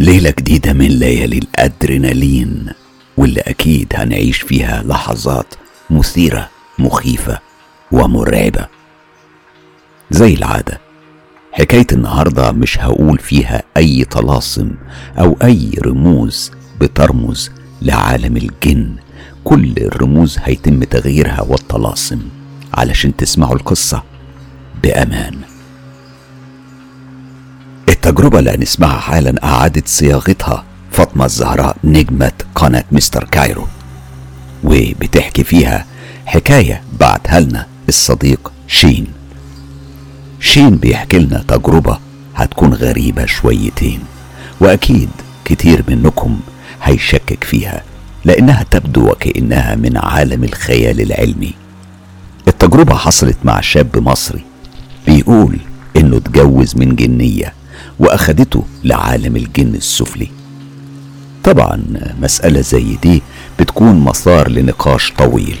ليلة جديدة من ليالي الأدرينالين، واللي أكيد هنعيش فيها لحظات مثيرة مخيفة ومرعبة. زي العادة حكاية النهاردة مش هقول فيها أي طلاسم أو أي رموز بترمز لعالم الجن، كل الرموز هيتم تغييرها والطلاسم علشان تسمعوا القصة بأمان. التجربة اللي هنسمعها حالا أعادت صياغتها فاطمة الزهراء نجمة قناة مستر كايرو، وبتحكي فيها حكاية بعتها لنا الصديق شين بيحكي لنا تجربة هتكون غريبة شويتين، وأكيد كتير منكم هيشكك فيها لأنها تبدو وكأنها من عالم الخيال العلمي. التجربة حصلت مع شاب مصري بيقول إنه اتجوز من جنية وأخدته لعالم الجن السفلي. طبعا مسألة زي دي بتكون مسار لنقاش طويل،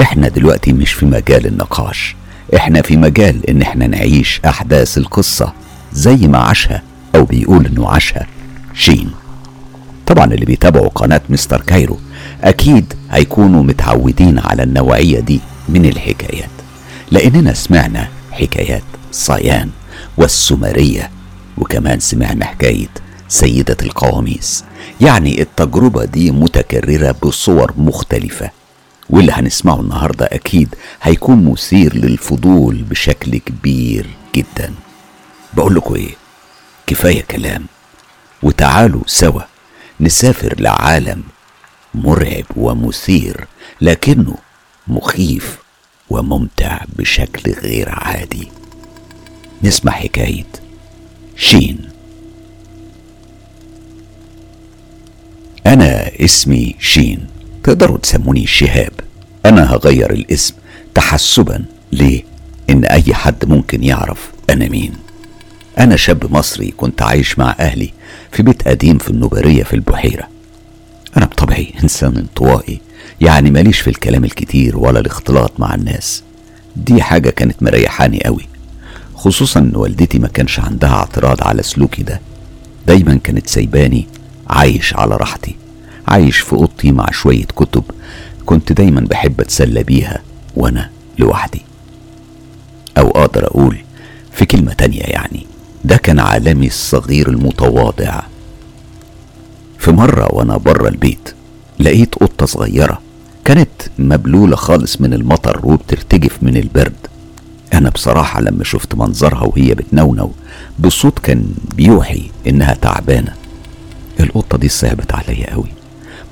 احنا دلوقتي مش في مجال النقاش، احنا في مجال ان احنا نعيش احداث القصة زي ما عاشها او بيقول انه عاشها شين. طبعا اللي بيتابعوا قناة مستر كايرو اكيد هيكونوا متعودين على النوعية دي من الحكايات، لاننا سمعنا حكايات سيان والسومرية، وكمان سمعنا حكاية سيدة القواميس. يعني التجربة دي متكررة بصور مختلفة، واللي هنسمعه النهاردة أكيد هيكون مثير للفضول بشكل كبير جدا. بقول لكم إيه، كفاية كلام وتعالوا سوا نسافر لعالم مرعب ومثير لكنه مخيف وممتع بشكل غير عادي. نسمع حكاية شين. أنا اسمي شين، تقدروا تسموني شهاب. أنا هغير الاسم تحسبا ليه؟ إن أي حد ممكن يعرف أنا مين. أنا شاب مصري كنت عايش مع أهلي في بيت قديم في النوبرية في البحيرة. أنا بطبعي إنسان انطوائي، يعني ماليش في الكلام الكتير ولا الاختلاط مع الناس، دي حاجة كانت مريحاني قوي، خصوصا إن والدتي ما كانش عندها اعتراض على سلوكي ده، دايما كانت سايباني عايش على راحتي، عايش في اوضتي مع شوية كتب كنت دايما بحب اتسلى بيها وانا لوحدي، او اقدر اقول في كلمة تانية يعني ده كان عالمي الصغير المتواضع. في مرة وانا بره البيت لقيت قطة صغيرة كانت مبلولة خالص من المطر وبترتجف من البرد. انا بصراحة لما شفت منظرها وهي بتنونو بصوت كان بيوحي انها تعبانة، القطة دي صعبت عليا قوي،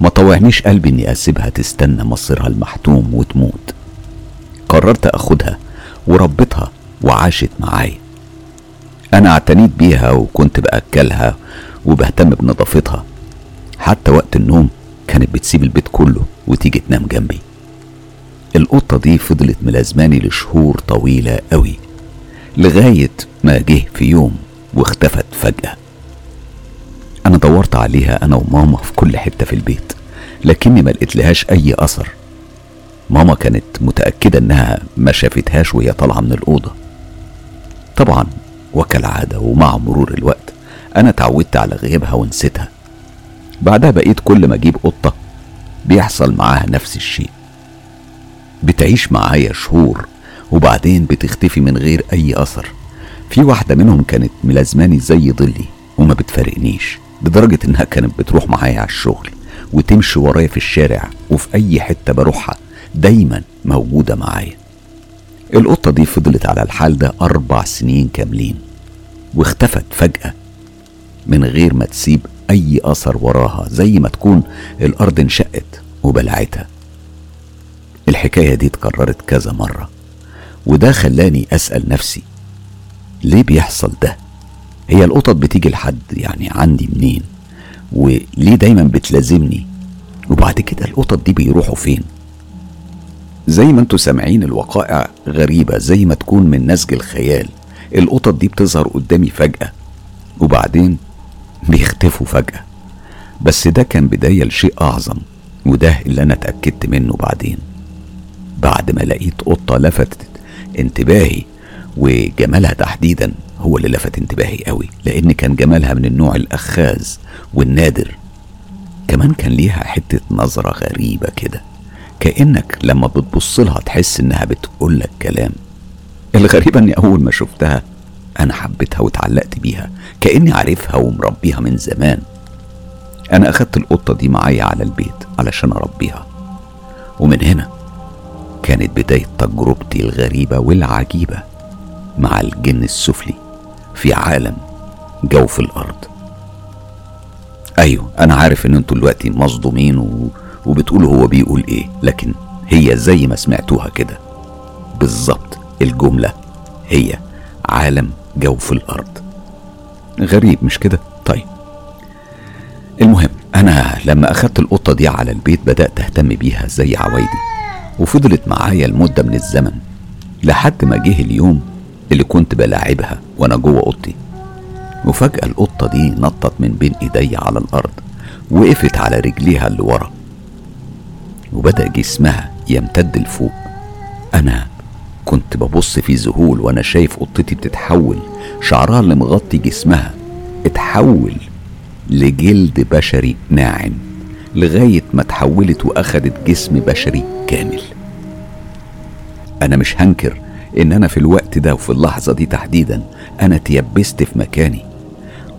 ما طوعنيش قلبي اني اسيبها تستنى مصيرها المحتوم وتموت. قررت اخدها وربيتها وعاشت معايا، انا اعتنيت بيها وكنت باكلها وبهتم بنظافتها، حتى وقت النوم كانت بتسيب البيت كله وتيجي تنام جنبي. القطة دي فضلت ملازماني لشهور طويلة قوي، لغاية ما جه في يوم واختفت فجأة. انا دورت عليها انا وماما في كل حتة في البيت لكني ما لقيتلهاش اي اثر. ماما كانت متأكدة انها ما شافتهاش وهي طالعة من الأوضة. طبعا وكالعادة ومع مرور الوقت انا تعودت على غيابها ونسيتها، بعدها بقيت كل ما اجيب قطة بيحصل معاها نفس الشيء، بتعيش معايا شهور وبعدين بتختفي من غير اي اثر. في واحدة منهم كانت ملازماني زي ظلي وما بتفارقنيش، لدرجة انها كانت بتروح معايا على الشغل وتمشي ورايا في الشارع وفي اي حتة بروحها، دايما موجودة معايا. القطة دي فضلت على الحال ده 4 سنين كاملين، واختفت فجأة من غير ما تسيب اي اثر وراها، زي ما تكون الارض انشقت وبلعتها. الحكاية دي اتكررت كذا مرة، وده خلاني اسأل نفسي ليه بيحصل ده؟ هي القطط بتيجي لحد يعني عندي منين؟ وليه دايما بتلازمني؟ وبعد كده القطط دي بيروحوا فين؟ زي ما انتوا سامعين الوقائع غريبة زي ما تكون من نسج الخيال. القطط دي بتظهر قدامي فجأة وبعدين بيختفوا فجأة، بس ده كان بداية لشيء أعظم، وده اللي أنا اتأكدت منه بعدين بعد ما لقيت قطة لفتت انتباهي وجمالها تحديدا هو اللي لفت انتباهي قوي، لان كان جمالها من النوع الاخاذ والنادر. كمان كان ليها حتة نظرة غريبة كده، كأنك لما بتبصلها تحس انها بتقولك كلام. الغريبة اني اول ما شفتها انا حبيتها وتعلقت بيها، كأني عارفها ومربيها من زمان. انا اخدت القطة دي معايا على البيت علشان اربيها، ومن هنا كانت بداية تجربتي الغريبة والعجيبة مع الجن السفلي في عالم جوف الارض. ايوه انا عارف ان انتوا دلوقتي مصدومين وبتقولوا هو بيقول ايه، لكن هي زي ما سمعتوها كده بالظبط الجملة هي عالم جوف الارض. غريب مش كده؟ طيب المهم انا لما اخدت القطة دي على البيت بدأت اهتم بيها زي عوايدي، وفضلت معايا المدة من الزمن لحد ما جه اليوم اللي كنت بلاعبها وانا جوه اوضتي، وفجأة القطة دي نطت من بين ايدي على الارض، وقفت على رجليها اللي ورا وبدأ جسمها يمتد لفوق. انا كنت ببص في ذهول وانا شايف قطتي بتتحول، شعرها اللي مغطي جسمها اتحول لجلد بشري ناعم لغاية ما اتحولت واخدت جسم بشري كامل. انا مش هنكر ان انا في الوقت ده وفي اللحظة دي تحديدا انا تيبست في مكاني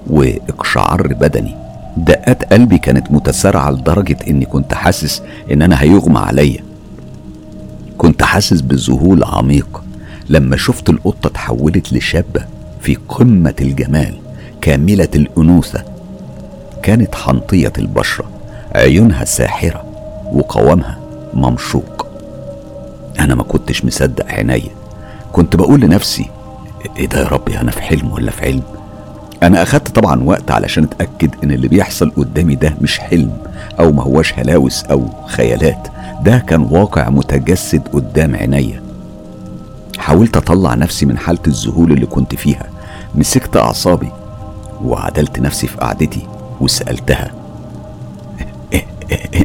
واقشعر بدني، دقات قلبي كانت متسارعة لدرجة اني كنت حاسس ان انا هيغمى عليا. كنت حاسس بذهول عميق لما شفت القطة تحولت لشابة في قمة الجمال كاملة الانوثة، كانت حنطية البشرة، عيونها ساحرة وقوامها ممشوق. انا ما كنتش مصدق عينيا، كنت بقول لنفسي ايه ده يا ربي، انا في حلم ولا في علم؟ انا اخدت طبعا وقت علشان اتأكد ان اللي بيحصل قدامي ده مش حلم او ما هواش هلاوس او خيالات، ده كان واقع متجسد قدام عينيا. حاولت اطلع نفسي من حالة الذهول اللي كنت فيها، مسكت اعصابي وعدلت نفسي في قعدتي وسألتها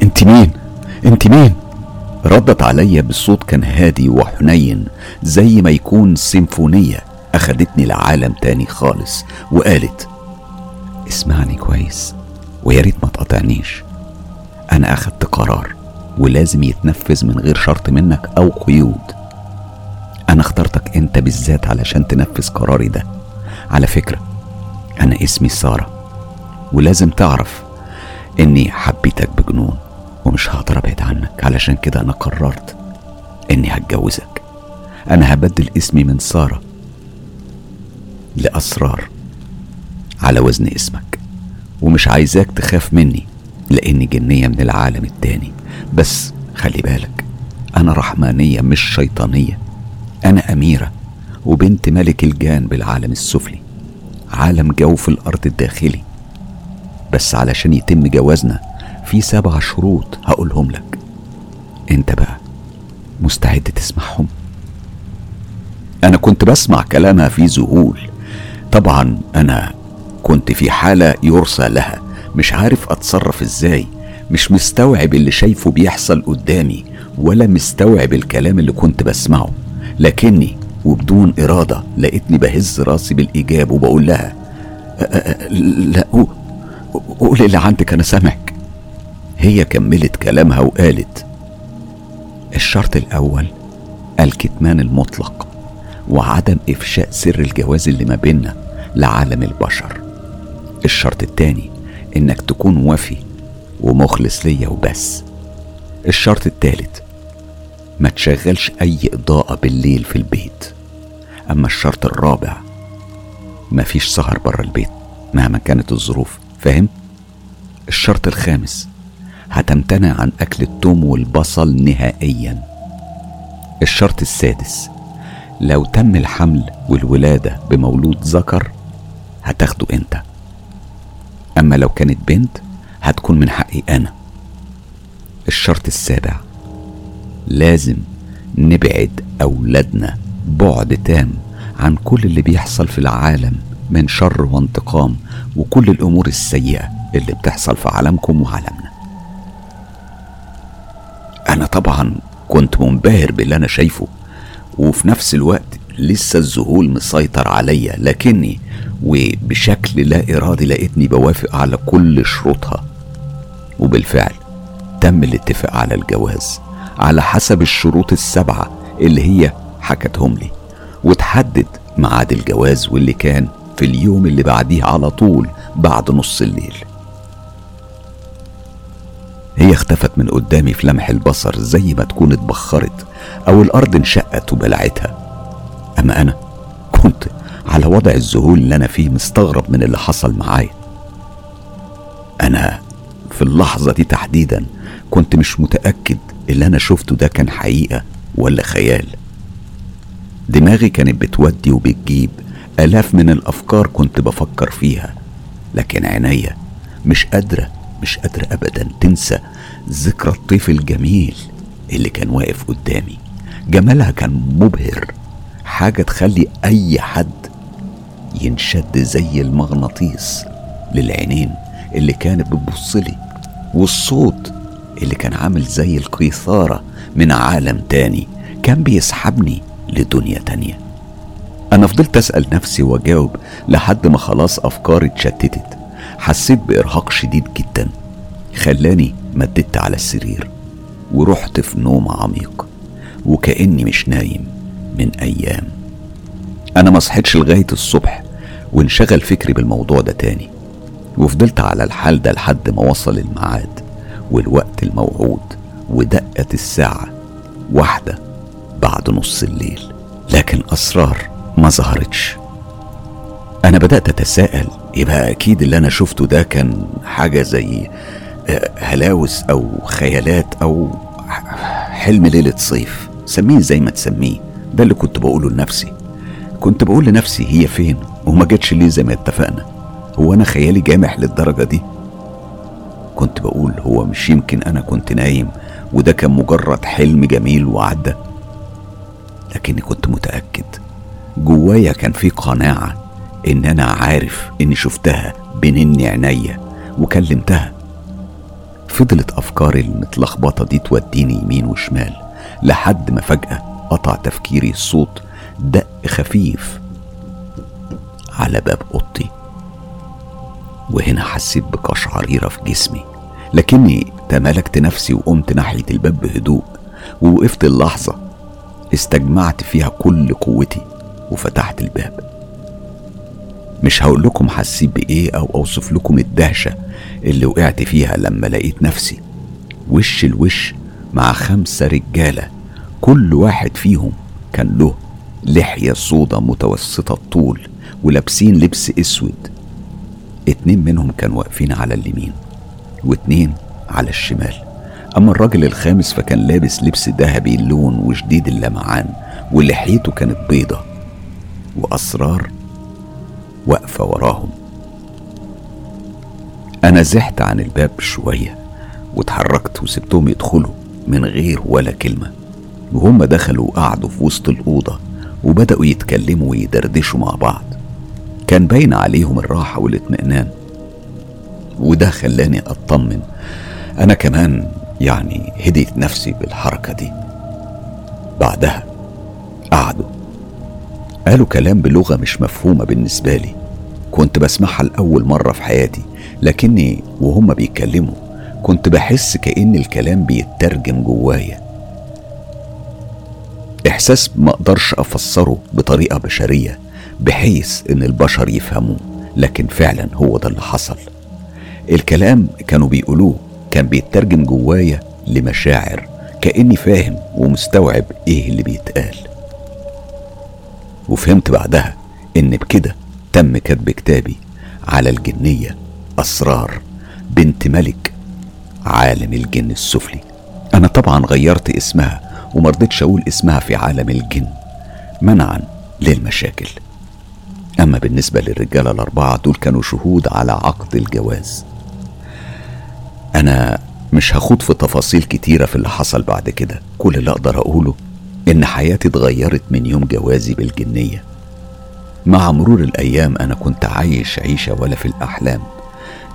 انت مين؟ انت مين؟ ردت عليا بالصوت كان هادي وحنين زي ما يكون سيمفونية اخدتني لعالم تاني خالص، وقالت اسمعني كويس وياريت ما تقطعنيش، انا اخدت قرار ولازم يتنفذ من غير شرط منك او قيود. انا اخترتك انت بالذات علشان تنفذ قراري ده. على فكرة انا اسمي سارة، ولازم تعرف اني حبيتك بجنون ومش هقدر ابعد عنك، علشان كده انا قررت اني هتجوزك. انا هبدل اسمي من سارة لأسرار على وزن اسمك، ومش عايزاك تخاف مني لاني جنية من العالم التاني، بس خلي بالك انا رحمانية مش شيطانية، انا اميرة وبنت ملك الجان بالعالم السفلي، عالم جوف الارض الداخلي. بس علشان يتم جوازنا في 7 شروط هقولهم لك، انت بقى مستعد تسمعهم؟ انا كنت بسمع كلامها في ذهول، طبعا انا كنت في حالة يرثى لها، مش عارف اتصرف ازاي، مش مستوعب اللي شايفه بيحصل قدامي ولا مستوعب الكلام اللي كنت بسمعه، لكني وبدون ارادة لقيتني بهز راسي بالاجابة وبقول لها لا قول اللي عندك انا سامعك. هي كملت كلامها وقالت الشرط الاول الكتمان المطلق وعدم افشاء سر الجواز اللي ما بيننا لعالم البشر، الشرط التاني انك تكون وفي ومخلص ليا وبس، الشرط التالت ما تشغلش اي اضاءة بالليل في البيت، اما الشرط الرابع ما فيش سهر برا البيت مهما كانت الظروف، فاهم؟ الشرط الخامس هتمتنع عن اكل التوم والبصل نهائيا، الشرط السادس لو تم الحمل والولادة بمولود ذكر هتاخده انت، اما لو كانت بنت هتكون من حقي انا، الشرط السابع لازم نبعد اولادنا بعد تام عن كل اللي بيحصل في العالم من شر وانتقام وكل الامور السيئة اللي بتحصل في عالمكم وعالمنا. انا طبعا كنت منبهر باللي انا شايفه، وفي نفس الوقت لسه الذهول مسيطر عليا، لكني وبشكل لا إرادي لقيتني بوافق على كل شروطها. وبالفعل تم الاتفاق على الجواز على حسب الشروط السبعة اللي هي حكتهم لي، وتحدد ميعاد الجواز واللي كان في اليوم اللي بعديه على طول بعد نص الليل. هي اختفت من قدامي في لمح البصر زي ما تكون اتبخرت أو الأرض انشقت وبلعتها. أما أنا كنت على وضع الذهول اللي أنا فيه مستغرب من اللي حصل معايا. أنا في اللحظة دي تحديدا كنت مش متأكد اللي أنا شفته ده كان حقيقة ولا خيال. دماغي كانت بتودي وبتجيب آلاف من الأفكار كنت بفكر فيها، لكن عينيا مش قادرة أبدا تنسى ذكرى الطفل الجميل اللي كان واقف قدامي. جمالها كان مبهر، حاجة تخلي أي حد ينشد زي المغناطيس للعينين اللي كانت بتبصلي، والصوت اللي كان عامل زي القيثارة من عالم تاني كان بيسحبني لدنيا تانية. أنا فضلت أسأل نفسي وأجاوب لحد ما خلاص أفكاري اتشتتت. حسيت بإرهاق شديد جدا خلاني مددت على السرير ورحت في نوم عميق، وكأني مش نايم من أيام. أنا ما صحيتش لغاية الصبح وانشغل فكري بالموضوع ده تاني، وفضلت على الحال ده لحد ما وصل الميعاد والوقت الموعود ودقت الساعة 1:00 بعد نص الليل، لكن أسرار ما ظهرتش. أنا بدأت أتساءل، يبقى أكيد اللي أنا شفته ده كان حاجة زي هلاوس أو خيالات أو حلم ليلة صيف، سميه زي ما تسميه. ده اللي كنت بقوله لنفسي. كنت بقول لنفسي هي فين وما جتش ليه زي ما اتفقنا؟ هو أنا خيالي جامح للدرجة دي؟ كنت بقول هو مش يمكن أنا كنت نايم وده كان مجرد حلم جميل وعدى؟ لكني كنت متأكد جوايا كان في قناعة إن أنا عارف إني شفتها بين عينيا وكلمتها. فضلت أفكاري المتلخبطة دي توديني يمين وشمال لحد ما فجأة قطع تفكيري صوت دق خفيف على باب أوضتي، وهنا حسيت بقشعريرة في جسمي، لكني تمالكت نفسي وقمت ناحية الباب بهدوء، ووقفت اللحظة استجمعت فيها كل قوتي وفتحت الباب. مش هقول لكم حسيت بإيه أو أوصف لكم الدهشة اللي وقعت فيها لما لقيت نفسي وش الوش مع 5 رجالة، كل واحد فيهم كان له لحية سودا متوسطة الطول ولابسين لبس أسود. 2 منهم كانوا واقفين على اليمين و2 على الشمال. أما الراجل الخامس فكان لابس لبس ذهبي اللون وشديد اللمعان ولحيته كانت بيضة، وأسرار واقفة وراهم. أنا زحت عن الباب شوية وتحركت وسبتهم يدخلوا من غير ولا كلمة، وهم دخلوا وقعدوا في وسط الأوضة وبدأوا يتكلموا ويدردشوا مع بعض. كان باين عليهم الراحة والاطمئنان، وده خلاني أطمن. أنا كمان يعني هديت نفسي بالحركة دي. بعدها قعدوا قالوا كلام بلغة مش مفهومة بالنسبة لي، كنت بسمعها لأول مرة في حياتي، لكني وهم بيتكلموا كنت بحس كأن الكلام بيترجم جوايا. إحساس ما أقدرش أفسره بطريقة بشرية بحيث إن البشر يفهموه، لكن فعلا هو ده اللي حصل. الكلام كانوا بيقولوه كان بيترجم جوايا لمشاعر، كأني فاهم ومستوعب إيه اللي بيتقال. وفهمت بعدها إن بكده تم كتب كتابي على الجنية أسرار بنت ملك عالم الجن السفلي. أنا طبعا غيرت اسمها ومرضتش أقول اسمها في عالم الجن منعا للمشاكل. أما بالنسبة للرجالة ال4 دول كانوا شهود على عقد الجواز. أنا مش هخوض في تفاصيل كتيرة في اللي حصل بعد كده، كل اللي أقدر أقوله إن حياتي اتغيرت من يوم جوازي بالجنية. مع مرور الأيام أنا كنت عايش عيشة ولا في الأحلام،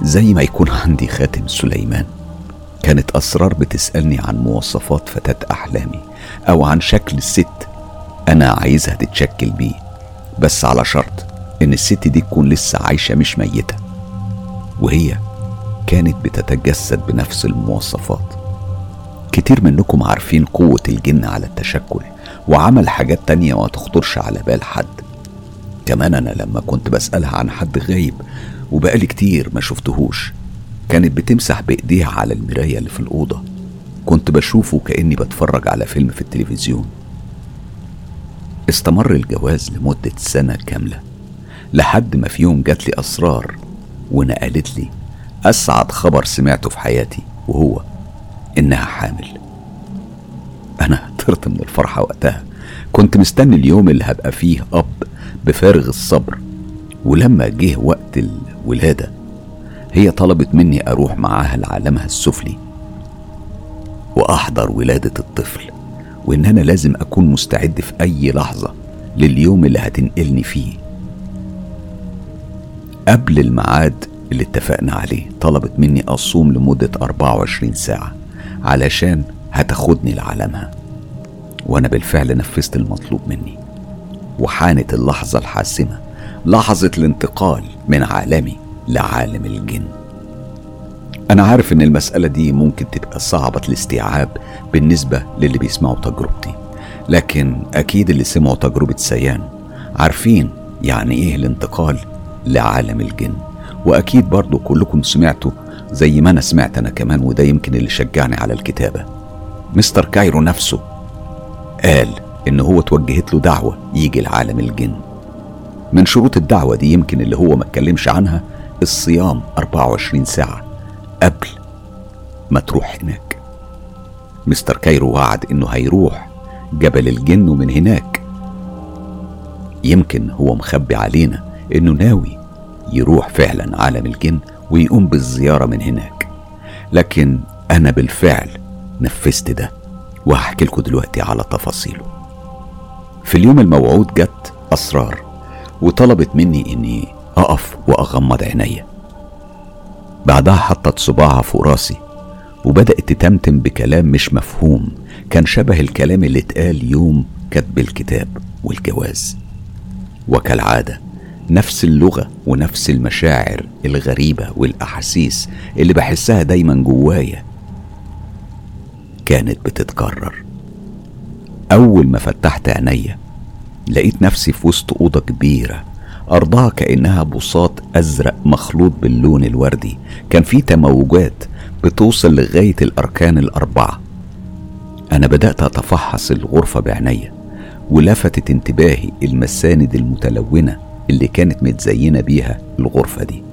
زي ما يكون عندي خاتم سليمان. كانت أسرار بتسألني عن مواصفات فتاة أحلامي أو عن شكل الست أنا عايزها تتشكل بيه، بس على شرط إن الست دي تكون لسه عايشة مش ميتة. وهي كانت بتتجسد بنفس المواصفات. كتير منكم عارفين قوة الجن على التشكل وعمل حاجات تانية وما تخطرش على بال حد. كمان أنا لما كنت بسألها عن حد غايب وبقالي كتير ما شفتهوش، كانت بتمسح بإيديها على المراية اللي في الأوضة، كنت بشوفه كأني بتفرج على فيلم في التلفزيون. استمر الجواز لمدة 1 سنة كاملة، لحد ما في يوم جات لي أسرار ونقلت لي أسعد خبر سمعته في حياتي، وهو إنها حامل. أنا طرت من الفرحة وقتها، كنت مستني اليوم اللي هبقى فيه أب بفارغ الصبر. ولما جه وقت الولادة هي طلبت مني أروح معاها لعالمها السفلي وأحضر ولادة الطفل، وإن أنا لازم أكون مستعد في أي لحظة لليوم اللي هتنقلني فيه. قبل الميعاد اللي اتفقنا عليه طلبت مني أصوم لمدة 24 ساعة علشان هتاخدني لعالمها، وأنا بالفعل نفذت المطلوب مني. وحانت اللحظة الحاسمة، لحظة الانتقال من عالمي لعالم الجن. أنا عارف إن المسألة دي ممكن تبقى صعبة الاستيعاب بالنسبة للي بيسمعوا تجربتي، لكن أكيد اللي سمعوا تجربة سيان عارفين يعني إيه الانتقال لعالم الجن، وأكيد برضو كلكم سمعتوا زي ما أنا سمعت أنا كمان، وده يمكن اللي شجعني على الكتابة. مستر كايرو نفسه قال إن هو توجهت له دعوة يجي لعالم الجن. من شروط الدعوة دي يمكن اللي هو ما اتكلمش عنها الصيام 24 ساعة قبل ما تروح هناك. مستر كايرو وعد إنه هيروح جبل الجن ومن هناك، يمكن هو مخبي علينا إنه ناوي يروح فعلا عالم الجن ويقوم بالزيارة من هناك. لكن أنا بالفعل نفذت ده، وهحكي لكم دلوقتي على تفاصيله. في اليوم الموعود جت أسرار وطلبت مني إني أقف وأغمض عينيا. بعدها حطت صباعها فوق راسي وبدأت تتمتم بكلام مش مفهوم، كان شبه الكلام اللي اتقال يوم كتب الكتاب والجواز. وكالعادة نفس اللغة ونفس المشاعر الغريبة والأحاسيس اللي بحسها دايما جوايا كانت بتتكرر. أول ما فتحت عينيا لقيت نفسي في وسط أوضة كبيرة، أرضها كأنها بساط أزرق مخلوط باللون الوردي، كان فيه تموجات بتوصل لغاية الأركان 4. أنا بدأت أتفحص الغرفة بعينيا، ولفتت انتباهي المساند المتلونة اللي كانت متزينة بيها الغرفة دي.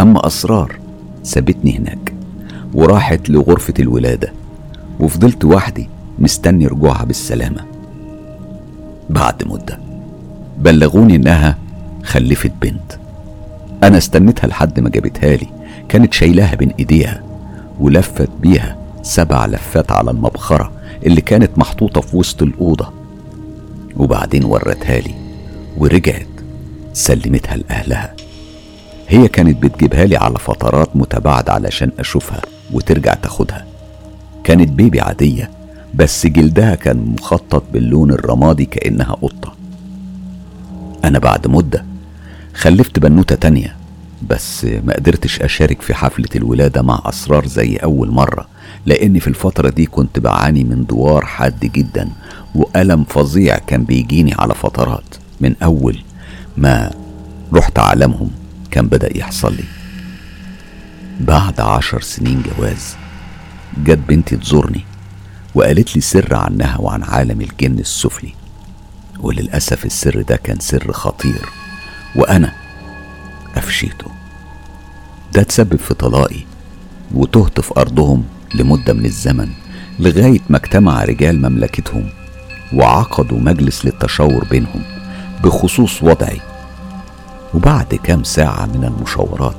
أما أسرار سابتني هناك وراحت لغرفة الولادة، وفضلت وحدي مستني رجوعها بالسلامة. بعد مدة بلغوني إنها خلفت بنت. أنا استنيتها لحد ما جابتها لي، كانت شايلاها بين إيديها ولفت بيها 7 لفات على المبخرة اللي كانت محطوطة في وسط الأوضة، وبعدين ورتها لي ورجعت سلمتها لأهلها. هي كانت بتجيبها لي على فترات متباعدة علشان أشوفها وترجع تاخدها. كانت بيبي عادية، بس جلدها كان مخطط باللون الرمادي كأنها قطة. أنا بعد مدة خلفت بنوتة تانية، بس ما قدرتش أشارك في حفلة الولادة مع أسرار زي أول مرة، لأن في الفترة دي كنت بعاني من دوار حاد جدا وألم فظيع كان بيجيني على فترات. من أول ما رحت عالمهم كان بدأ يحصل لي. بعد 10 سنين جواز جت بنتي تزورني وقالت لي سر عنها وعن عالم الجن السفلي، وللأسف السر ده كان سر خطير وأنا أفشيته. ده تسبب في طلاقي، وتهت في أرضهم لمدة من الزمن، لغاية ما اجتمع رجال مملكتهم وعقدوا مجلس للتشاور بينهم بخصوص وضعي. وبعد كام ساعة من المشاورات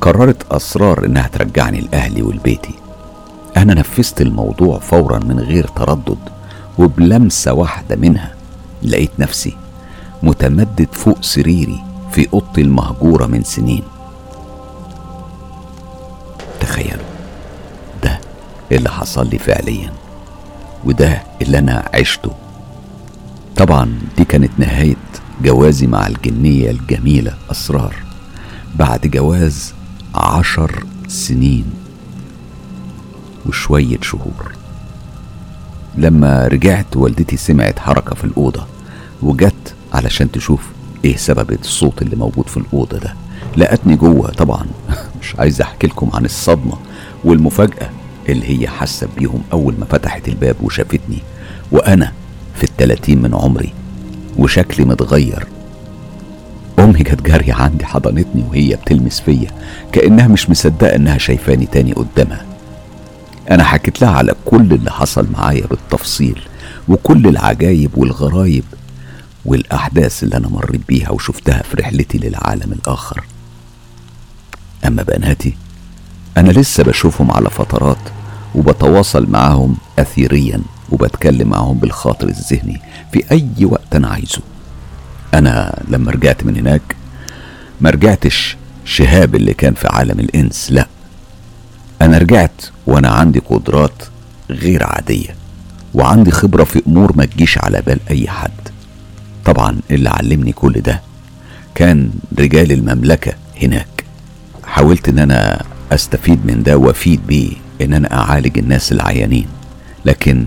قررت أسرار إنها ترجعني لأهلي ولبيتي. أنا نفذت الموضوع فورا من غير تردد، وبلمسة واحدة منها لقيت نفسي متمدد فوق سريري في أوضتي المهجورة من سنين. تخيلوا، ده اللي حصل لي فعليا، وده اللي أنا عشته. طبعا دي كانت نهاية جوازي مع الجنية الجميلة أسرار بعد جواز 10 سنين وشوية شهور. لما رجعت والدتي سمعت حركة في الأوضة وجت علشان تشوف ايه سبب الصوت اللي موجود في الأوضة ده. لقتني جوه. طبعا مش عايز احكي لكم عن الصدمة والمفاجأة اللي هي حست بيهم أول ما فتحت الباب وشافتني وأنا في 30 من عمري وشكلي متغير. أمي كانت جارية عندي حضنتني وهي بتلمس فيا كأنها مش مصدقة إنها شايفاني تاني قدامها. أنا حكيت لها على كل اللي حصل معايا بالتفصيل وكل العجايب والغرايب والأحداث اللي أنا مريت بيها وشفتها في رحلتي للعالم الآخر. أما بناتي أنا لسه بشوفهم على فترات وبتواصل معاهم أثيريا وبتكلم معاهم بالخاطر الذهني في أي وقت أنا عايزه. أنا لما رجعت من هناك ما رجعتش شهاب اللي كان في عالم الإنس، لا أنا رجعت وأنا عندي قدرات غير عادية وعندي خبرة في أمور ما تجيش على بال أي حد. طبعا اللي علمني كل ده كان رجال المملكة هناك. حاولت إن أنا أستفيد من ده وأفيد بيه إن أنا أعالج الناس العيانين، لكن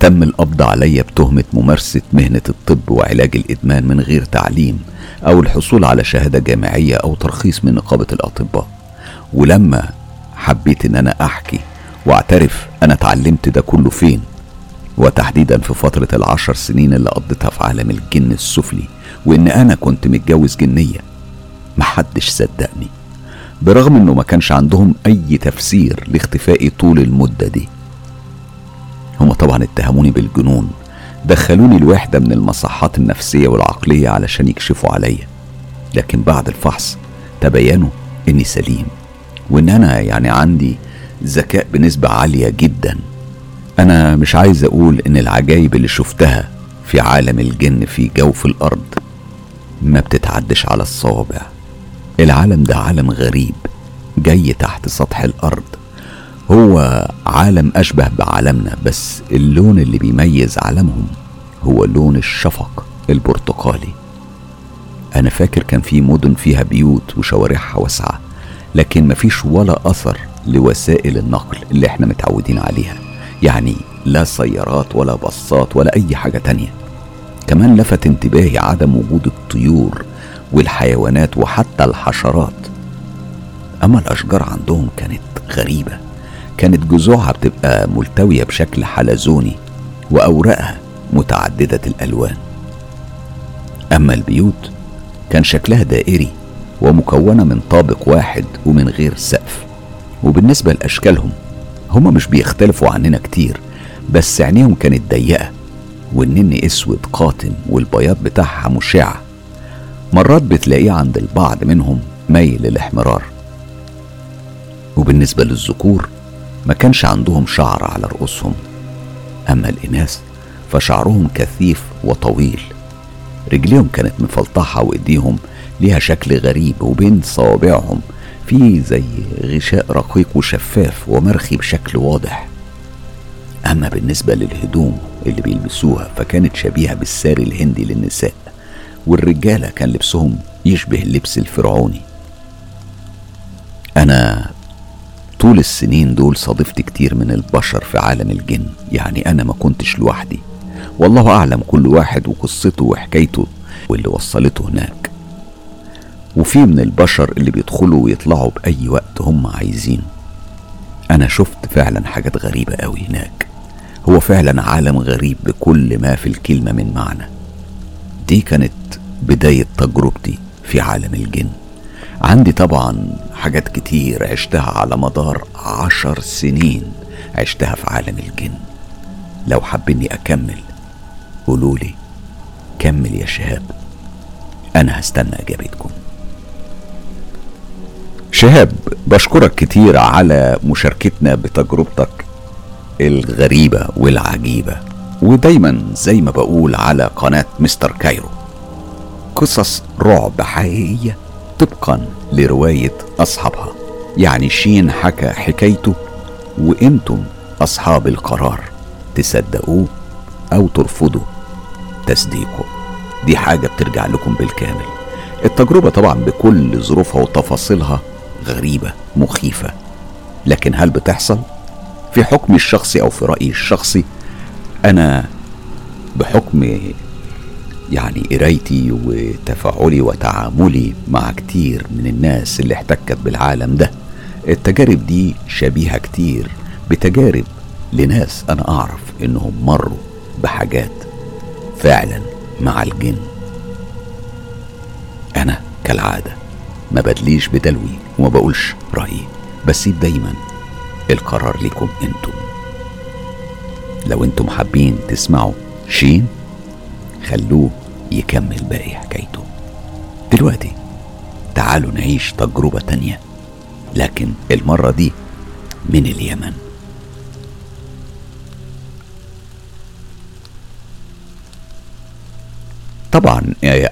تم القبض عليا بتهمة ممارسة مهنة الطب وعلاج الإدمان من غير تعليم أو الحصول على شهادة جامعية أو ترخيص من نقابة الأطباء. ولما حبيت إن أنا أحكي واعترف أنا اتعلمت ده كله فين، وتحديدا في فترة 10 سنين اللي قضيتها في عالم الجن السفلي، وإن أنا كنت متجوز جنية، محدش صدقني برغم إنه ما كانش عندهم أي تفسير لاختفائي طول المدة دي. هما طبعا اتهموني بالجنون، دخلوني الوحدة من المصحات النفسية والعقلية علشان يكشفوا عليا، لكن بعد الفحص تبينوا اني سليم وان انا يعني عندي ذكاء بنسبة عالية جدا. انا مش عايز اقول ان العجايب اللي شفتها في عالم الجن في جوف الارض ما بتتعدش على الصوابع. العالم ده عالم غريب جاي تحت سطح الارض، هو عالم أشبه بعالمنا، بس اللون اللي بيميز عالمهم هو لون الشفق البرتقالي. أنا فاكر كان في مدن فيها بيوت وشوارعها واسعة، لكن مفيش ولا أثر لوسائل النقل اللي احنا متعودين عليها، يعني لا سيارات ولا بصات ولا أي حاجة تانية. كمان لفت انتباهي عدم وجود الطيور والحيوانات وحتى الحشرات. أما الأشجار عندهم كانت غريبة، كانت جذوعها بتبقى ملتوية بشكل حلزوني وأوراقها متعددة الألوان. أما البيوت كان شكلها دائري ومكونة من طابق واحد ومن غير سقف. وبالنسبة لأشكالهم هما مش بيختلفوا عننا كتير، بس عينيهم كانت ضيقة والنني أسود قاتم والبياض بتاعها مشع، مرات بتلاقيه عند البعض منهم ميل للإحمرار. وبالنسبة للذكور ما كانش عندهم شعر على رؤوسهم، أما الإناث فشعرهم كثيف وطويل. رجليهم كانت مفلطحة وإيديهم ليها شكل غريب، وبين صوابعهم في زي غشاء رقيق وشفاف ومرخي بشكل واضح. أما بالنسبة للهدوم اللي بيلبسوها فكانت شبيهة بالساري الهندي للنساء، والرجالة كان لبسهم يشبه اللبس الفرعوني. أنا طول السنين دول صادفت كتير من البشر في عالم الجن، يعني أنا ما كنتش لوحدي، والله أعلم كل واحد وقصته وحكايته واللي وصلته هناك. وفي من البشر اللي بيدخلوا ويطلعوا بأي وقت هم عايزين. أنا شفت فعلا حاجات غريبة قوي هناك، هو فعلا عالم غريب بكل ما في الكلمة من معنى. دي كانت بداية تجربتي في عالم الجن. عندي طبعا حاجات كتير عشتها على مدار 10 سنين عشتها في عالم الجن. لو حابيني أكمل قولولي كمل يا شهاب، أنا هستنى إجابتكم. شهاب بشكرك كتير على مشاركتنا بتجربتك الغريبة والعجيبة، ودايما زي ما بقول على قناة مستر كايرو قصص رعب حقيقية طبقا لرواية أصحابها، يعني شين حكى حكايته وإنتم أصحاب القرار تصدقوه أو ترفضوه. تصديقه. دي حاجة بترجع لكم بالكامل. التجربة طبعا بكل ظروفها وتفاصيلها غريبة مخيفة، لكن هل بتحصل؟ في حكمي الشخصي أو في رأيي الشخصي، أنا بحكم يعني قرايتي وتفاعلي وتعاملي مع كتير من الناس اللي احتكت بالعالم ده، التجارب دي شبيهة كتير بتجارب لناس أنا أعرف إنهم مروا بحاجات فعلا مع الجن. أنا كالعادة ما بدليش بدلوي وما بقولش رأيي، بسيب دايما القرار لكم انتم. لو انتم حابين تسمعوا شين خلوه يكمل باقي حكايته. دلوقتي تعالوا نعيش تجربة تانية، لكن المرة دي من اليمن. طبعا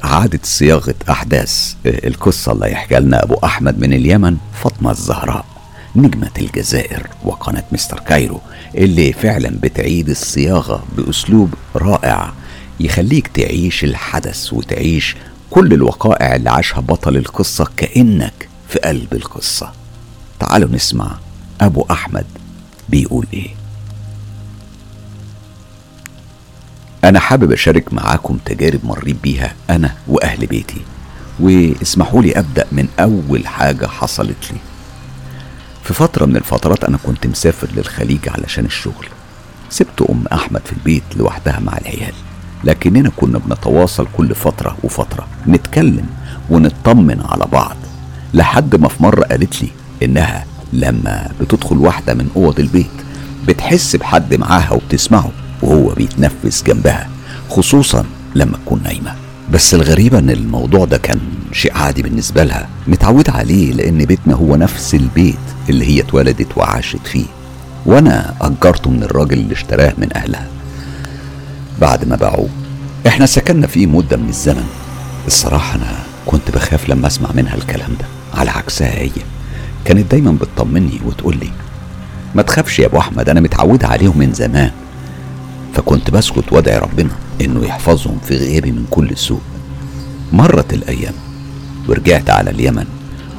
عادت صياغة أحداث القصة اللي هيحكي لنا أبو أحمد من اليمن فاطمة الزهراء نجمة الجزائر وقناة مستر كايرو، اللي فعلا بتعيد الصياغة بأسلوب رائع يخليك تعيش الحدث وتعيش كل الوقائع اللي عاشها بطل القصة كأنك في قلب القصة. تعالوا نسمع أبو أحمد بيقول إيه. أنا حابب أشارك معاكم تجارب مريت بيها أنا وأهل بيتي، واسمحوا لي أبدأ من أول حاجة حصلت لي. في فترة من الفترات أنا كنت مسافر للخليج علشان الشغل، سبت أم أحمد في البيت لوحدها مع العيال، لكننا كنا بنتواصل كل فترة وفترة نتكلم ونطمن على بعض، لحد ما في مرة قالت لي إنها لما بتدخل واحدة من أوض البيت بتحس بحد معاها وبتسمعه وهو بيتنفس جنبها، خصوصا لما تكون نايمة. بس الغريبة ان الموضوع ده كان شيء عادي بالنسبة لها، متعودة عليه، لان بيتنا هو نفس البيت اللي هي اتولدت وعاشت فيه، وانا اجرته من الراجل اللي اشتراه من اهلها بعد ما باعوه. احنا سكننا فيه مدة من الزمن. الصراحة انا كنت بخاف لما اسمع منها الكلام ده، على عكسها هي كانت دايما بتطمني وتقول لي ما تخافش يا ابو احمد، انا متعودة عليهم من زمان. فكنت بسكت وادعي ربنا انه يحفظهم في غيابي من كل سوء. مرت الايام ورجعت على اليمن،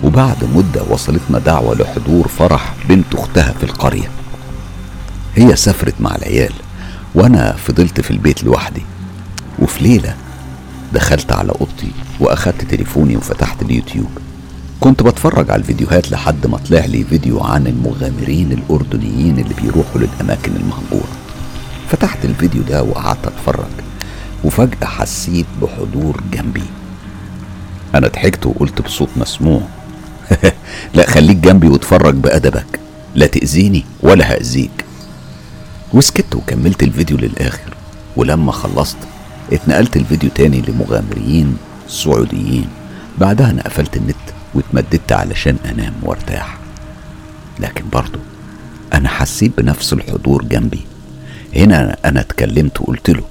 وبعد مدة وصلتنا دعوة لحضور فرح بنت اختها في القرية. هي سافرت مع العيال وانا فضلت في البيت لوحدي. وفي ليلة دخلت على اوضتي واخدت تليفوني وفتحت اليوتيوب، كنت بتفرج على الفيديوهات لحد ما طلع لي فيديو عن المغامرين الاردنيين اللي بيروحوا للاماكن المهجورة. فتحت الفيديو ده وقعدت اتفرج، وفجأة حسيت بحضور جنبي. انا ضحكت وقلت بصوت مسموع لا خليك جنبي واتفرج بأدبك، لا تأذيني ولا هأذيك. وسكت وكملت الفيديو للآخر، ولما خلصت اتنقلت الفيديو تاني لمغامرين سعوديين. بعدها انا قفلت النت واتمددت علشان انام وارتاح، لكن برضو انا حسيت بنفس الحضور جنبي. هنا انا اتكلمت وقلت له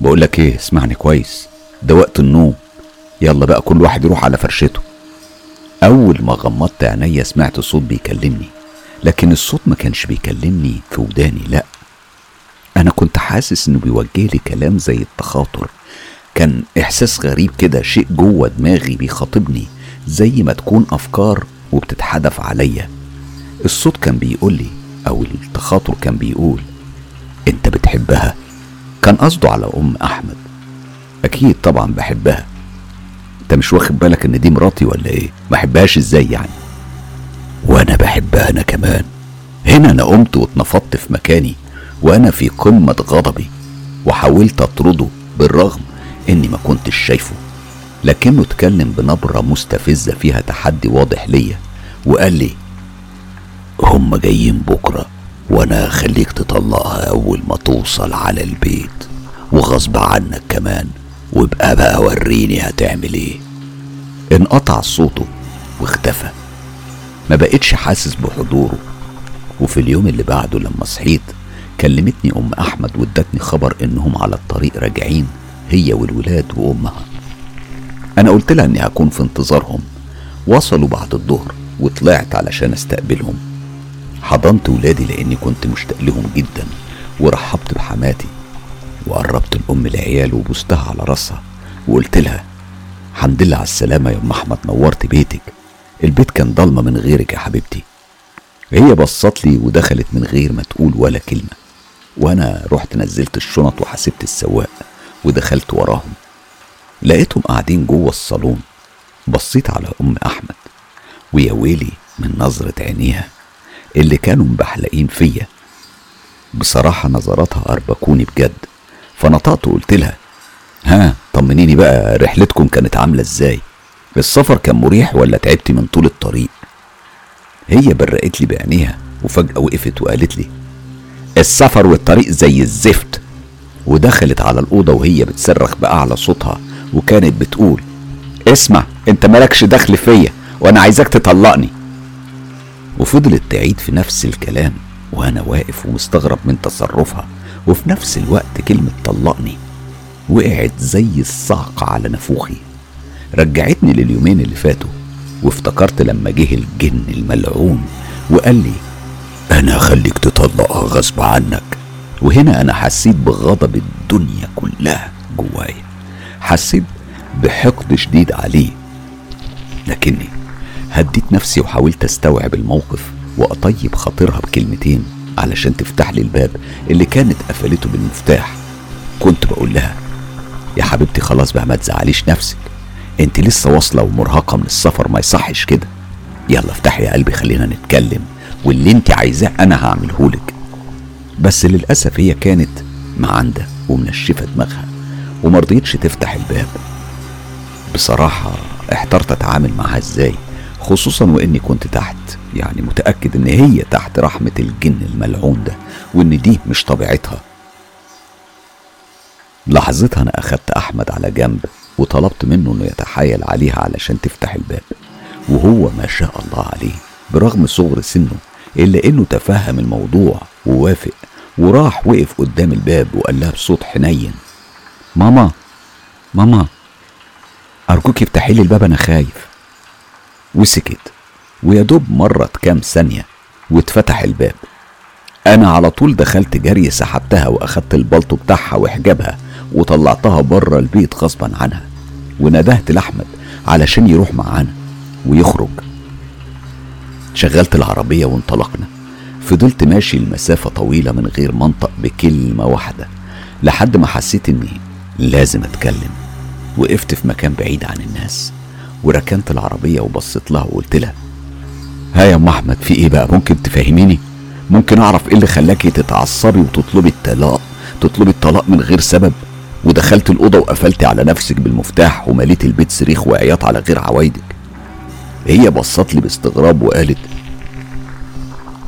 بقولك ايه، اسمعني كويس، ده وقت النوم، يلا بقى كل واحد يروح على فرشته. اول ما غمضت عينيا سمعت صوت بيكلمني، لكن الصوت ما كانش بيكلمني في وداني، لا انا كنت حاسس انه بيوجه لي كلام زي التخاطر. كان احساس غريب كده، شيء جوه دماغي بيخاطبني زي ما تكون افكار وبتتحدف عليا. الصوت كان بيقولي او التخاطر كان بيقول انت بتحبها، كان قصده على ام احمد. اكيد طبعا بحبها، انت مش واخد بالك ان دي مراتي ولا ايه؟ ما احبهاش ازاي يعني؟ وانا بحبها انا كمان. هنا انا قمت واتنفضت في مكاني وانا في قمة غضبي، وحاولت اطرده بالرغم اني ما كنتش شايفه، لكنه اتكلم بنبرة مستفزة فيها تحدي واضح ليا، وقال لي هم جايين بكرة وانا خليك تطلقها اول ما توصل على البيت، وغصب عنك كمان، وابقى بقى وريني هتعمل ايه. انقطع صوته واختفى، ما بقتش حاسس بحضوره. وفي اليوم اللي بعده لما صحيت كلمتني ام احمد وادتني خبر انهم على الطريق راجعين هي والولاد وامها. انا قلت لها اني هكون في انتظارهم. وصلوا بعد الظهر وطلعت علشان استقبلهم. حضنت ولادي لاني كنت مشتاق لهم جدا، ورحبت بحماتي. وقربت الام العيال وبوستها على راسها وقلت لها الحمد لله على السلامه يا ام احمد، نورت بيتك، البيت كان ضلمه من غيرك يا حبيبتي. هي بصت لي ودخلت من غير ما تقول ولا كلمه، وانا رحت نزلت الشنط وحاسبت السواق ودخلت وراهم. لقيتهم قاعدين جوه الصالون. بصيت على ام احمد ويا ويلي من نظره عينيها اللي كانوا مبحلقين فيا. بصراحه نظراتها اربكوني بجد، فنطقت وقلت لها ها طمنيني بقى، رحلتكم كانت عامله ازاي؟ السفر كان مريح ولا تعبتي من طول الطريق؟ هي برقت لي بعينيها وفجاه وقفت وقالت لي السفر والطريق زي الزفت، ودخلت على الاوضه وهي بتصرخ باعلى صوتها وكانت بتقول اسمع انت مالكش دخل فيا وانا عايزاك تطلقني. وفضلت تعيد في نفس الكلام وانا واقف ومستغرب من تصرفها، وفي نفس الوقت كلمه طلقني وقعت زي الصعقه على نافوخي. رجعتني لليومين اللي فاتوا وافتكرت لما جه الجن الملعون وقال لي انا هخليك تطلقها غصب عنك، وهنا انا حسيت بغضب الدنيا كلها جوايا، حسيت بحقد شديد عليه. لكني هديت نفسي وحاولت استوعب الموقف واطيب خاطرها بكلمتين علشان تفتح لي الباب اللي كانت قفلته بالمفتاح. كنت بقول لها يا حبيبتي خلاص بقى ما تزعليش نفسك، انت لسه واصله ومرهقه من السفر، ما يصحش كده، يلا افتحي يا قلبي خلينا نتكلم واللي انت عايزاه انا هعملهولك. بس للاسف هي كانت معندة ومنشفه دماغها ومرضيتش تفتح الباب. بصراحه احترت اتعامل معها ازاي، خصوصا واني كنت تحت، يعني متاكد ان هي تحت رحمه الجن الملعون ده وان دي مش طبيعتها. لحظتها انا اخدت احمد على جنب وطلبت منه انه يتحايل عليها علشان تفتح الباب، وهو ما شاء الله عليه برغم صغر سنه الا انه تفهم الموضوع ووافق، وراح وقف قدام الباب وقال لها بصوت حنين ماما ارجوكي افتحي لي الباب انا خايف. وسكت، ويا دوب مرت كام ثانيه واتفتح الباب. انا على طول دخلت جري، سحبتها واخدت البلطو بتاعها وحجابها وطلعتها بره البيت غصبا عنها، ونادهت لاحمد علشان يروح معانا ويخرج. شغلت العربيه وانطلقنا. فضلت ماشي المسافه طويله من غير ما انطق بكلمه واحده لحد ما حسيت اني لازم اتكلم. وقفت في مكان بعيد عن الناس وركنت العربيه وبصيت لها وقلت لها ها يا ام احمد في ايه بقى، ممكن تفهميني، ممكن اعرف ايه اللي خلاكي تتعصبي وتطلبي الطلاق، من غير سبب، ودخلت الاوضه وقفلتي على نفسك بالمفتاح ومليت البيت صريخ وعياط على غير عوايدك؟ هي بصت لي باستغراب وقالت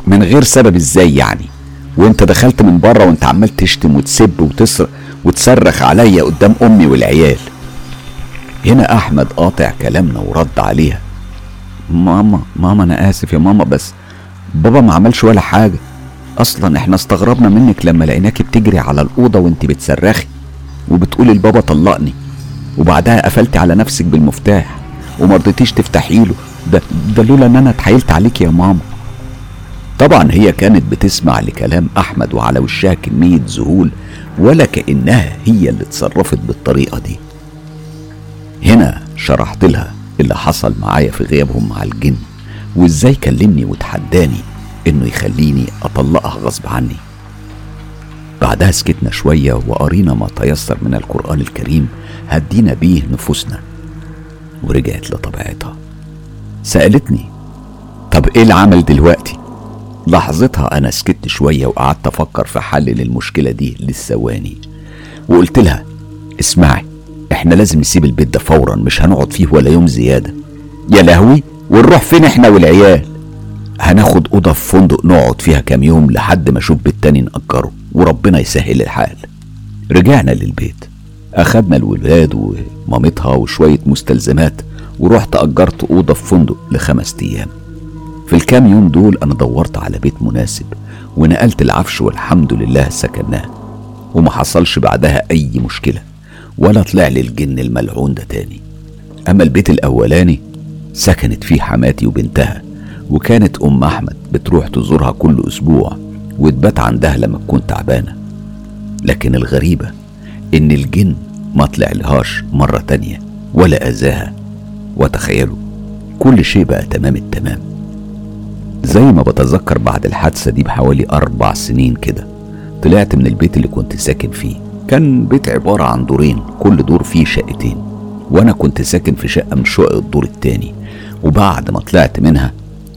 من غير سبب ازاي يعني، وانت دخلت من بره وانت عمال تشتم وتسب وتسرق وتصرخ عليا قدام امي والعيال. هنا احمد قاطع كلامنا ورد عليها ماما انا اسف يا ماما، بس بابا ما عملش ولا حاجه، اصلا احنا استغربنا منك لما لقيناكي بتجري على الاوضه وانت بتصرخي وبتقولي لبابا طلقني، وبعدها قفلتي على نفسك بالمفتاح ومرضتيش تفتحي له، ده لولا ان انا اتحايلت عليكي يا ماما. طبعا هي كانت بتسمع لكلام احمد وعلى وشها كميه ذهول، ولا كانها هي اللي اتصرفت بالطريقه دي. هنا شرحت لها اللي حصل معايا في غيابهم مع الجن، وازاي كلمني وتحداني انه يخليني اطلقها غصب عني. بعدها سكتنا شويه وقرينا ما تيسر من القران الكريم هدينا بيه نفوسنا، ورجعت لطبيعتها. سالتني طب ايه اللي عمل دلوقتي؟ لحظتها انا سكت شويه وقعدت افكر في حل للمشكله دي للثواني، وقلت لها اسمعي احنا لازم نسيب البيت ده فورا، مش هنقعد فيه ولا يوم زياده. يا لهوي ونروح فين احنا والعيال؟ هناخد اوضه في فندق نقعد فيها كام يوم لحد ما اشوف بيت تاني نأجره وربنا يسهل الحال. رجعنا للبيت، اخدنا الولاد ومامتها وشويه مستلزمات، ورحت اجرت اوضه في فندق ل5 ايام. في الكام يوم دول انا دورت على بيت مناسب ونقلت العفش والحمد لله سكناه، وما حصلش بعدها اي مشكله ولا طلع لي الجن الملعون ده تاني. اما البيت الاولاني سكنت فيه حماتي وبنتها، وكانت ام احمد بتروح تزورها كل اسبوع وتبات عندها لما تكون تعبانه. لكن الغريبه ان الجن ما طلعلهاش مرة تانية ولا اذاها. وتخيلوا كل شيء بقى تمام التمام. زي ما بتذكر بعد الحادثة دي بحوالي 4 سنين كده، طلعت من البيت اللي كنت ساكن فيه. كان بيت عبارة عن دورين، كل دور فيه شقتين، وانا كنت ساكن في شقة من شقق الدور التاني. وبعد ما طلعت منها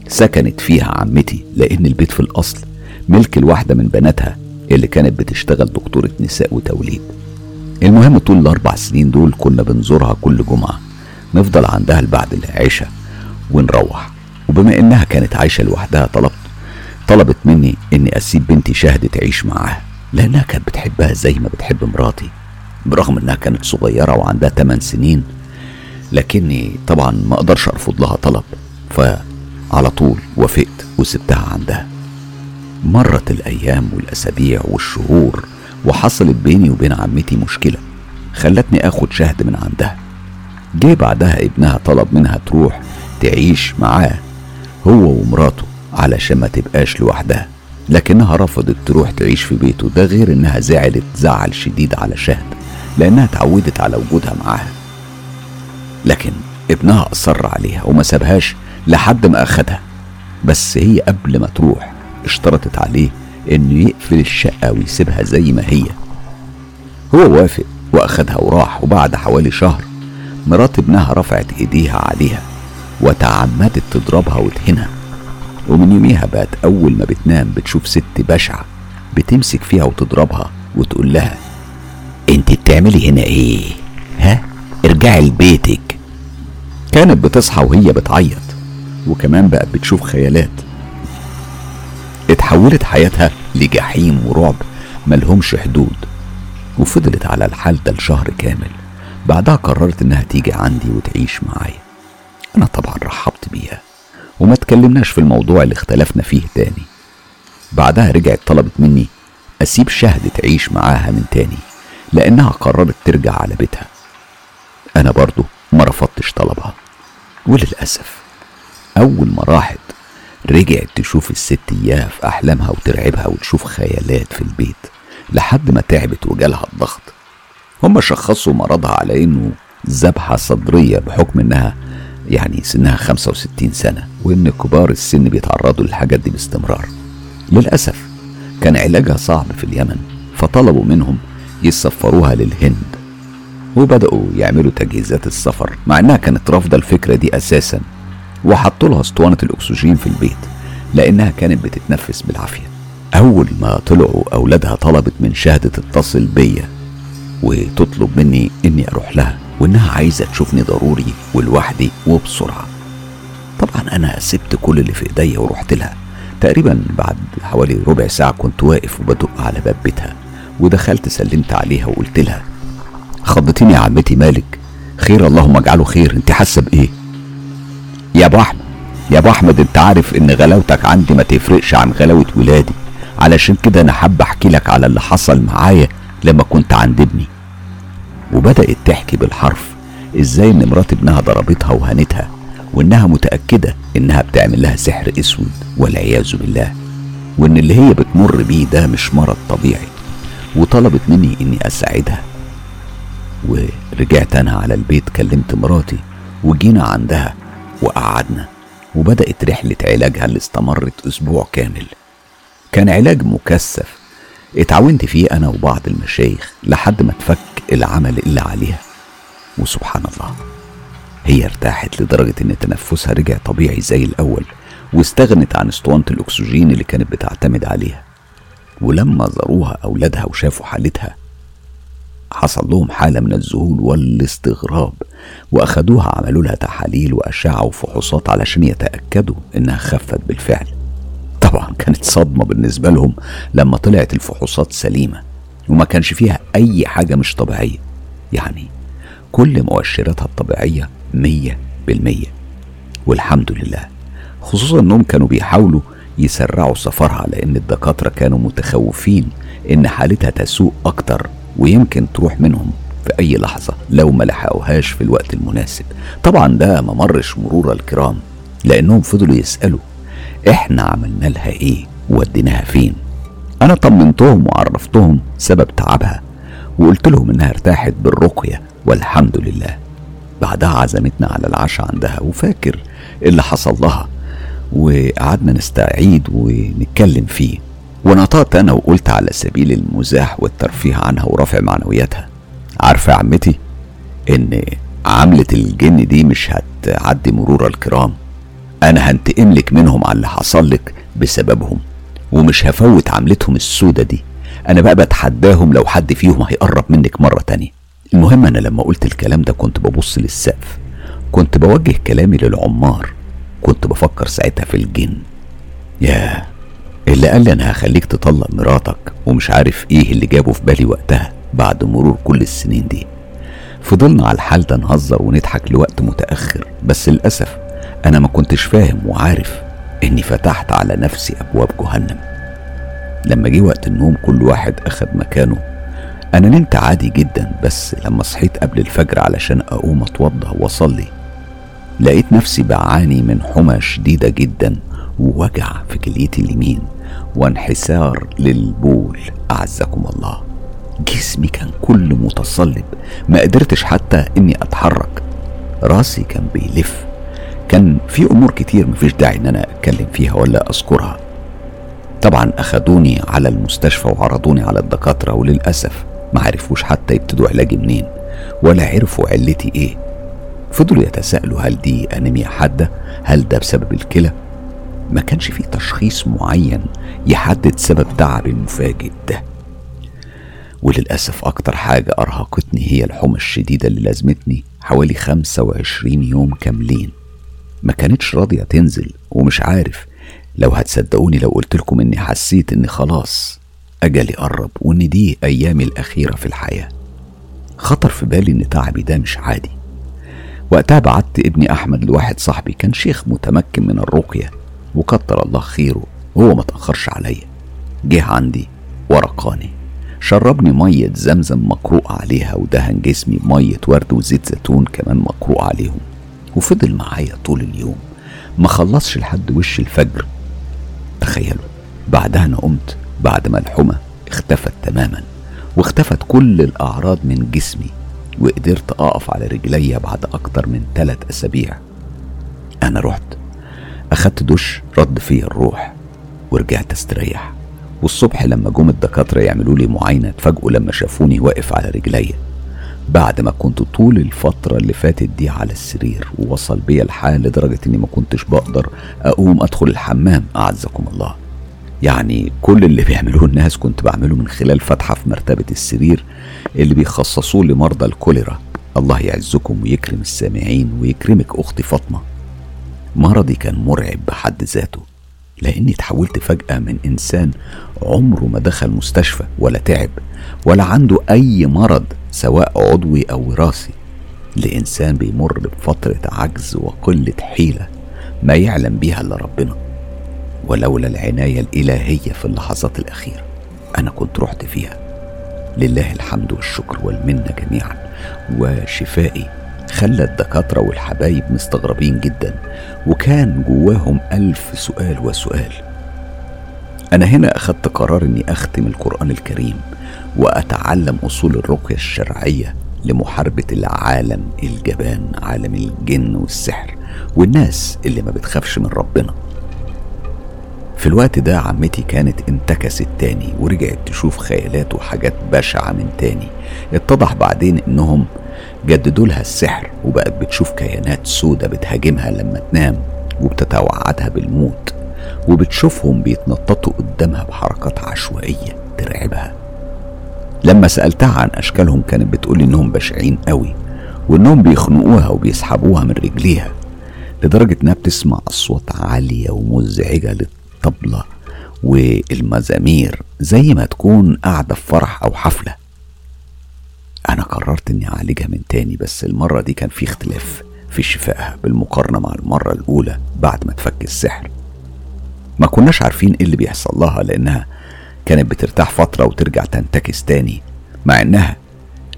سكنت فيها عمتي، لان البيت في الاصل ملك الواحدة من بناتها اللي كانت بتشتغل دكتورة نساء وتوليد. المهم طول 4 سنين دول كنا بنزورها كل جمعة، نفضل عندها لبعد العشاء ونروح. وبما انها كانت عايشة لوحدها طلبت مني اني اسيب بنتي شهد تعيش معاها، لانها كانت بتحبها زي ما بتحب مراتي، برغم انها كانت صغيرة وعندها 8 سنين. لكني طبعا ما اقدرش ارفض لها طلب، فعلى طول وافقت وسبتها عندها. مرت الايام والاسابيع والشهور، وحصلت بيني وبين عمتي مشكلة خلتني اخد شهد من عندها. جه بعدها ابنها طلب منها تروح تعيش معاه هو ومراته علشان ما تبقاش لوحدها، لكنها رفضت تروح تعيش في بيته. ده غير انها زعلت زعل شديد على شهد، لانها تعودت على وجودها معاها. لكن ابنها اصر عليها وما سابهاش لحد ما اخدها. بس هي قبل ما تروح اشترطت عليه انه يقفل الشقة ويسيبها زي ما هي. هو وافق واخدها وراح. وبعد حوالي شهر مرات ابنها رفعت ايديها عليها وتعمدت تضربها وتهنها، ومن يوميها بقت اول ما بتنام بتشوف ست بشعة بتمسك فيها وتضربها وتقول لها: انت بتعملي هنا ايه؟ ها، ارجعي لبيتك. كانت بتصحى وهي بتعيط، وكمان بقت بتشوف خيالات. اتحولت حياتها لجحيم ورعب ملهمش حدود، وفضلت على الحال ده لشهر كامل. بعدها قررت انها تيجي عندي وتعيش معايا. انا طبعا رحبت بيها وما تكلمناش في الموضوع اللي اختلفنا فيه تاني. بعدها رجعت طلبت مني اسيب شهد تعيش معاها من تاني، لانها قررت ترجع على بيتها. انا برضو ما رفضتش طلبها، وللاسف اول ما راحت رجعت تشوف الست اياها في احلامها وترعبها وتشوف خيالات في البيت، لحد ما تعبت وجالها الضغط. هم شخصوا مرضها على انه ذبحة صدرية، بحكم انها يعني سنها 65 سنة، وان كبار السن بيتعرضوا للحاجات دي باستمرار. للأسف كان علاجها صعب في اليمن، فطلبوا منهم يسفروها للهند، وبدأوا يعملوا تجهيزات السفر، مع انها كانت رافضة الفكرة دي اساسا. وحطوا لها اسطوانة الاكسجين في البيت لانها كانت بتتنفس بالعافية. اول ما طلعوا اولادها طلبت من شهد تتصل بيا وتطلب مني اني اروح لها، وانها عايزة تشوفني ضروري ولوحدي وبسرعة. طبعا انا سبت كل اللي في ايديا ورحت لها. تقريبا بعد حوالي ربع ساعة كنت واقف وبدق على باب بيتها، ودخلت سلمت عليها وقلت لها: خضتيني يا عمتي، مالك؟ خير اللهم اجعله خير، انت حاسة بايه؟ يا ابو احمد انت عارف ان غلاوتك عندي ما تفرقش عن غلاوة ولادي، علشان كده انا حابة احكي لك على اللي حصل معايا لما كنت عند ابني. وبدأت تحكي بالحرف ازاي ان مرات ابنها ضربتها وهنتها، وانها متأكدة انها بتعمل لها سحر اسود والعياذ بالله، وان اللي هي بتمر بيه ده مش مرض طبيعي. وطلبت مني اني اساعدها. ورجعت انا على البيت، كلمت مراتي وجينا عندها وقعدنا، وبدأت رحلة علاجها اللي استمرت اسبوع كامل. كان علاج مكثف اتعاونت فيه انا وبعض المشايخ لحد ما تفك العمل اللي عليها. وسبحان الله، هي ارتاحت لدرجة ان تنفسها رجع طبيعي زي الاول، واستغنت عن اسطوانة الاكسجين اللي كانت بتعتمد عليها. ولما زاروها اولادها وشافوا حالتها حصل لهم حالة من الذهول والاستغراب، واخدوها عملوا لها تحاليل واشعة وفحوصات علشان يتأكدوا انها خفت بالفعل. طبعا كانت صدمة بالنسبة لهم لما طلعت الفحوصات سليمة وما كانش فيها اي حاجة مش طبيعية، يعني كل مؤشراتها الطبيعية 100%. والحمد لله، خصوصا انهم كانوا بيحاولوا يسرعوا سفرها، لان الدكاترة كانوا متخوفين ان حالتها تسوء اكتر ويمكن تروح منهم في اي لحظة لو ما لحقوهاش في الوقت المناسب. طبعا ده ما مرش مرور الكرام، لانهم فضلوا يسألوا احنا عملنا لها ايه ووديناها فين. انا طمنتهم وعرفتهم سبب تعبها، وقلت لهم انها ارتاحت بالرقية والحمد لله. بعدها عزمتنا على العشاء عندها، وفاكر اللي حصل لها، وقعدنا نستعيد ونتكلم فيه، ونطقت انا وقلت على سبيل المزاح والترفيه عنها ورفع معنوياتها: عارفة يا عمتي ان عملة الجن دي مش هتعدي مرور الكرام، انا هنتقم لك منهم على اللي حصل لك بسببهم، ومش هفوت عملتهم السودة دي، انا بقى بتحداهم لو حد فيهم هيقرب منك مرة تانية. المهم انا لما قلت الكلام ده كنت ببص للسقف، كنت بوجه كلامي للعمار، كنت بفكر ساعتها في الجن. ياه، اللي قال لي انا هخليك تطلق مراتك ومش عارف ايه اللي جابه في بالي وقتها بعد مرور كل السنين دي. فضلنا على الحال ده نهزر ونضحك لوقت متأخر، بس للأسف انا ما كنتش فاهم وعارف اني فتحت على نفسي ابواب جهنم. لما جه وقت النوم كل واحد اخد مكانه، انا نمت عادي جدا، بس لما صحيت قبل الفجر علشان اقوم اتوضى واصلي لقيت نفسي بعاني من حمى شديدة جدا ووجع في كليتي اليمين وانحسار للبول اعزكم الله. جسمي كان كل متصلب، ما قدرتش حتى اني اتحرك، راسي كان بيلف، كان في امور كتير مفيش داعي ان انا اتكلم فيها ولا اذكرها. طبعا اخدوني على المستشفى وعرضوني على الدكاترة، وللأسف ما عرفوش حتى يبتدوا علاجي منين ولا عرفوا علتي ايه. فضلوا يتساءلوا هل دي انيميا حادة، هل ده بسبب الكلى، ما كانش فيه تشخيص معين يحدد سبب تعبي المفاجئ ده. وللأسف أكتر حاجة أرهقتني هي الحمى الشديدة اللي لازمتني حوالي 25 يوم كاملين، ما كانتش راضية تنزل. ومش عارف لو هتصدقوني لو قلتلكم إني حسيت إن خلاص أجلي قرب وإن دي أيامي الأخيرة في الحياة. خطر في بالي إن تعبي ده مش عادي. وقتها بعت ابني أحمد لواحد صاحبي كان شيخ متمكن من الرقية وكتر الله خيره، وهو ما تأخرش عليا، جه عندي ورقاني، شربني مية زمزم مقروء عليها، ودهن جسمي بمية ورد وزيت زيتون كمان مقروء عليهم، وفضل معايا طول اليوم ما خلصش لحد وش الفجر. تخيلوا، بعدها انا قمت بعد ما الحمى اختفت تماما واختفت كل الاعراض من جسمي، وقدرت اقف على رجلي بعد اكتر من 3 أسابيع. انا رحت اخدت دش رد فيا الروح ورجعت استريح، والصبح لما جم الدكاترة يعملوا لي معاينة اتفاجئوا لما شافوني واقف على رجلي بعد ما كنت طول الفترة اللي فاتت دي على السرير. ووصل بي الحال لدرجة اني ما كنتش بقدر اقوم ادخل الحمام اعزكم الله. يعني كل اللي بيعملوه الناس كنت بعمله من خلال فتحة في مرتبة السرير اللي بيخصصوه لمرضى الكوليرا، الله يعزكم ويكرم السامعين ويكرمك اختي فاطمة. مرضي كان مرعب بحد ذاته، لاني تحولت فجأة من انسان عمره ما دخل مستشفى ولا تعب ولا عنده اي مرض سواء عضوي او وراثي، لانسان بيمر بفترة عجز وقلة حيلة ما يعلم بيها الا ربنا. ولولا العناية الالهية في اللحظات الاخيرة انا كنت رحت فيها، لله الحمد والشكر والمنة جميعا. وشفائي خلى الدكاترة والحبايب مستغربين جدا، وكان جواهم 1000 سؤال وسؤال. أنا هنا أخدت قرار أني أختم القرآن الكريم وأتعلم أصول الرقية الشرعية لمحاربة العالم الجبان، عالم الجن والسحر والناس اللي ما بتخافش من ربنا. في الوقت ده عمتي كانت انتكست تاني ورجعت تشوف خيالات وحاجات بشعة من تاني. اتضح بعدين أنهم جددوا لها السحر وبقت بتشوف كيانات سودة بتهاجمها لما تنام وبتتوعدها بالموت، وبتشوفهم بيتنططوا قدامها بحركات عشوائية ترعبها. لما سألتها عن أشكالهم كانت بتقولي إنهم بشعين قوي، وإنهم بيخنقوها وبيسحبوها من رجليها لدرجة إنها بتسمع أصوات عالية ومزعجة للطبلة والمزامير زي ما تكون قاعدة في فرح أو حفلة. أنا قررت إني أعالجها من تاني، بس المرة دي كان في اختلاف في شفائها بالمقارنة مع المرة الأولى بعد ما تفك السحر. ما كناش عارفين إيه اللي بيحصل لها، لأنها كانت بترتاح فترة وترجع تنتكس تاني، مع إنها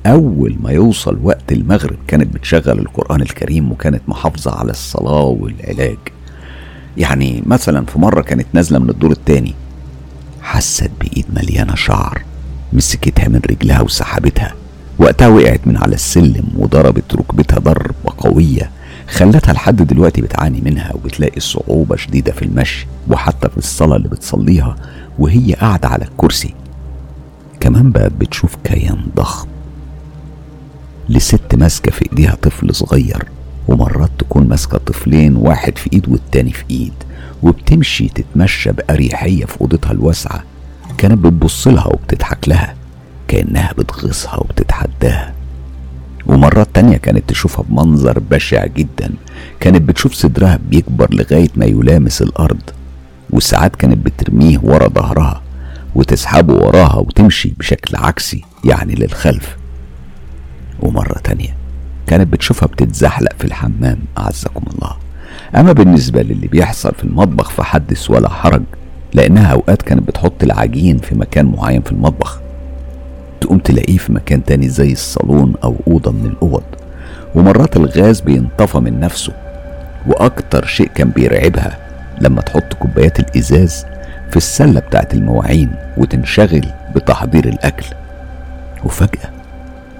أول ما يوصل وقت المغرب كانت بتشغل القرآن الكريم وكانت محافظة على الصلاة والعلاج. يعني مثلا في مرة كانت نازلة من الدور التاني حست بإيد مليانة شعر مسكتها من رجلها وسحبتها. وقتها وقعت من على السلم وضربت ركبتها ضربة قوية خلتها لحد دلوقتي بتعاني منها وبتلاقي صعوبة شديدة في المشي وحتى في الصلاة اللي بتصليها وهي قاعدة على الكرسي. كمان بقت بتشوف كيان ضخم لست ماسكة في ايديها طفل صغير، ومرات تكون ماسكة طفلين، واحد في ايد والتاني في ايد، وبتمشي تتمشى بأريحية في اوضتها الواسعة. كانت بتبص لها وبتضحك لها كأنها بتغيظها وبتتحداها. ومرات تانية كانت تشوفها بمنظر بشع جدا، كانت بتشوف صدرها بيكبر لغاية ما يلامس الأرض، وساعات كانت بترميه ورا ظهرها وتسحبه وراها وتمشي بشكل عكسي يعني للخلف. ومرة تانية كانت بتشوفها بتتزحلق في الحمام أعزكم الله. أما بالنسبة للي بيحصل في المطبخ فحدث ولا حرج، لأنها أوقات كانت بتحط العجين في مكان معين في المطبخ تقوم تلاقيه في مكان تاني زي الصالون أو أوضة من الأوض، ومرات الغاز بينطفى من نفسه. وأكتر شيء كان بيرعبها لما تحط كوبايات الإزاز في السلة بتاعت المواعين وتنشغل بتحضير الأكل وفجأة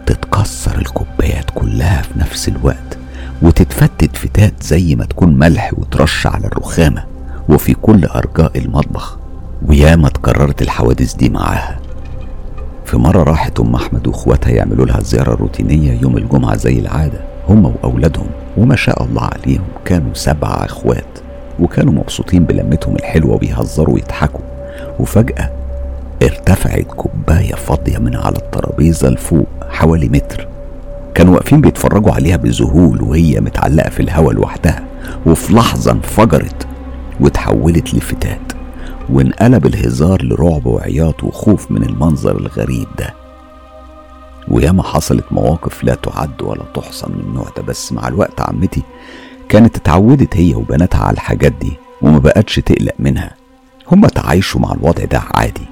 تتكسر الكوبايات كلها في نفس الوقت وتتفتت فتات زي ما تكون ملح وترش على الرخامة وفي كل أرجاء المطبخ. وياما تكررت الحوادث دي معاها. في مرة راحت أم أحمد وإخواتها يعملوا لها زيارة روتينية يوم الجمعة زي العادة هم وأولادهم، وما شاء الله عليهم كانوا 7 إخوات وكانوا مبسوطين بلمتهم الحلوة وبيهزروا ويضحكوا. وفجأة ارتفعت كوباية فاضية من على الترابيزة لفوق حوالي متر. كانوا واقفين بيتفرجوا عليها بذهول وهي متعلقة في الهواء لوحدها، وفي لحظة انفجرت وتحولت لفتات، وانقلب الهزار لرعب وعياط وخوف من المنظر الغريب ده. وياما حصلت مواقف لا تعد ولا تحصى من النوع ده، بس مع الوقت عمتي كانت اتعودت هي وبناتها على الحاجات دي وما بقتش تقلق منها، هما تعايشوا مع الوضع ده عادي.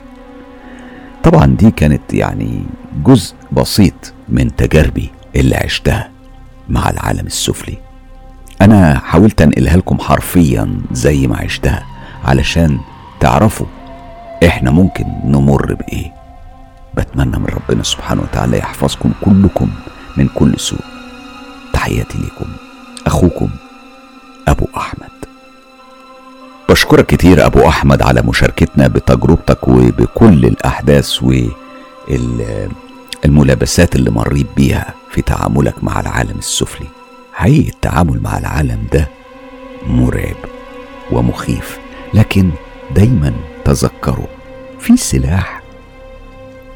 طبعا دي كانت يعني جزء بسيط من تجاربي اللي عشتها مع العالم السفلي. انا حاولت انقلها لكم حرفيا زي ما عشتها علشان تعرفوا احنا ممكن نمر بايه. بتمنى من ربنا سبحانه وتعالى يحفظكم كلكم من كل سوء. تحياتي لكم اخوكم ابو احمد. بشكرك كتير ابو احمد على مشاركتنا بتجربتك وبكل الاحداث والملابسات اللي مريت بيها في تعاملك مع العالم السفلي. حقيقي التعامل مع العالم ده مرعب ومخيف، لكن دايما تذكروا في سلاح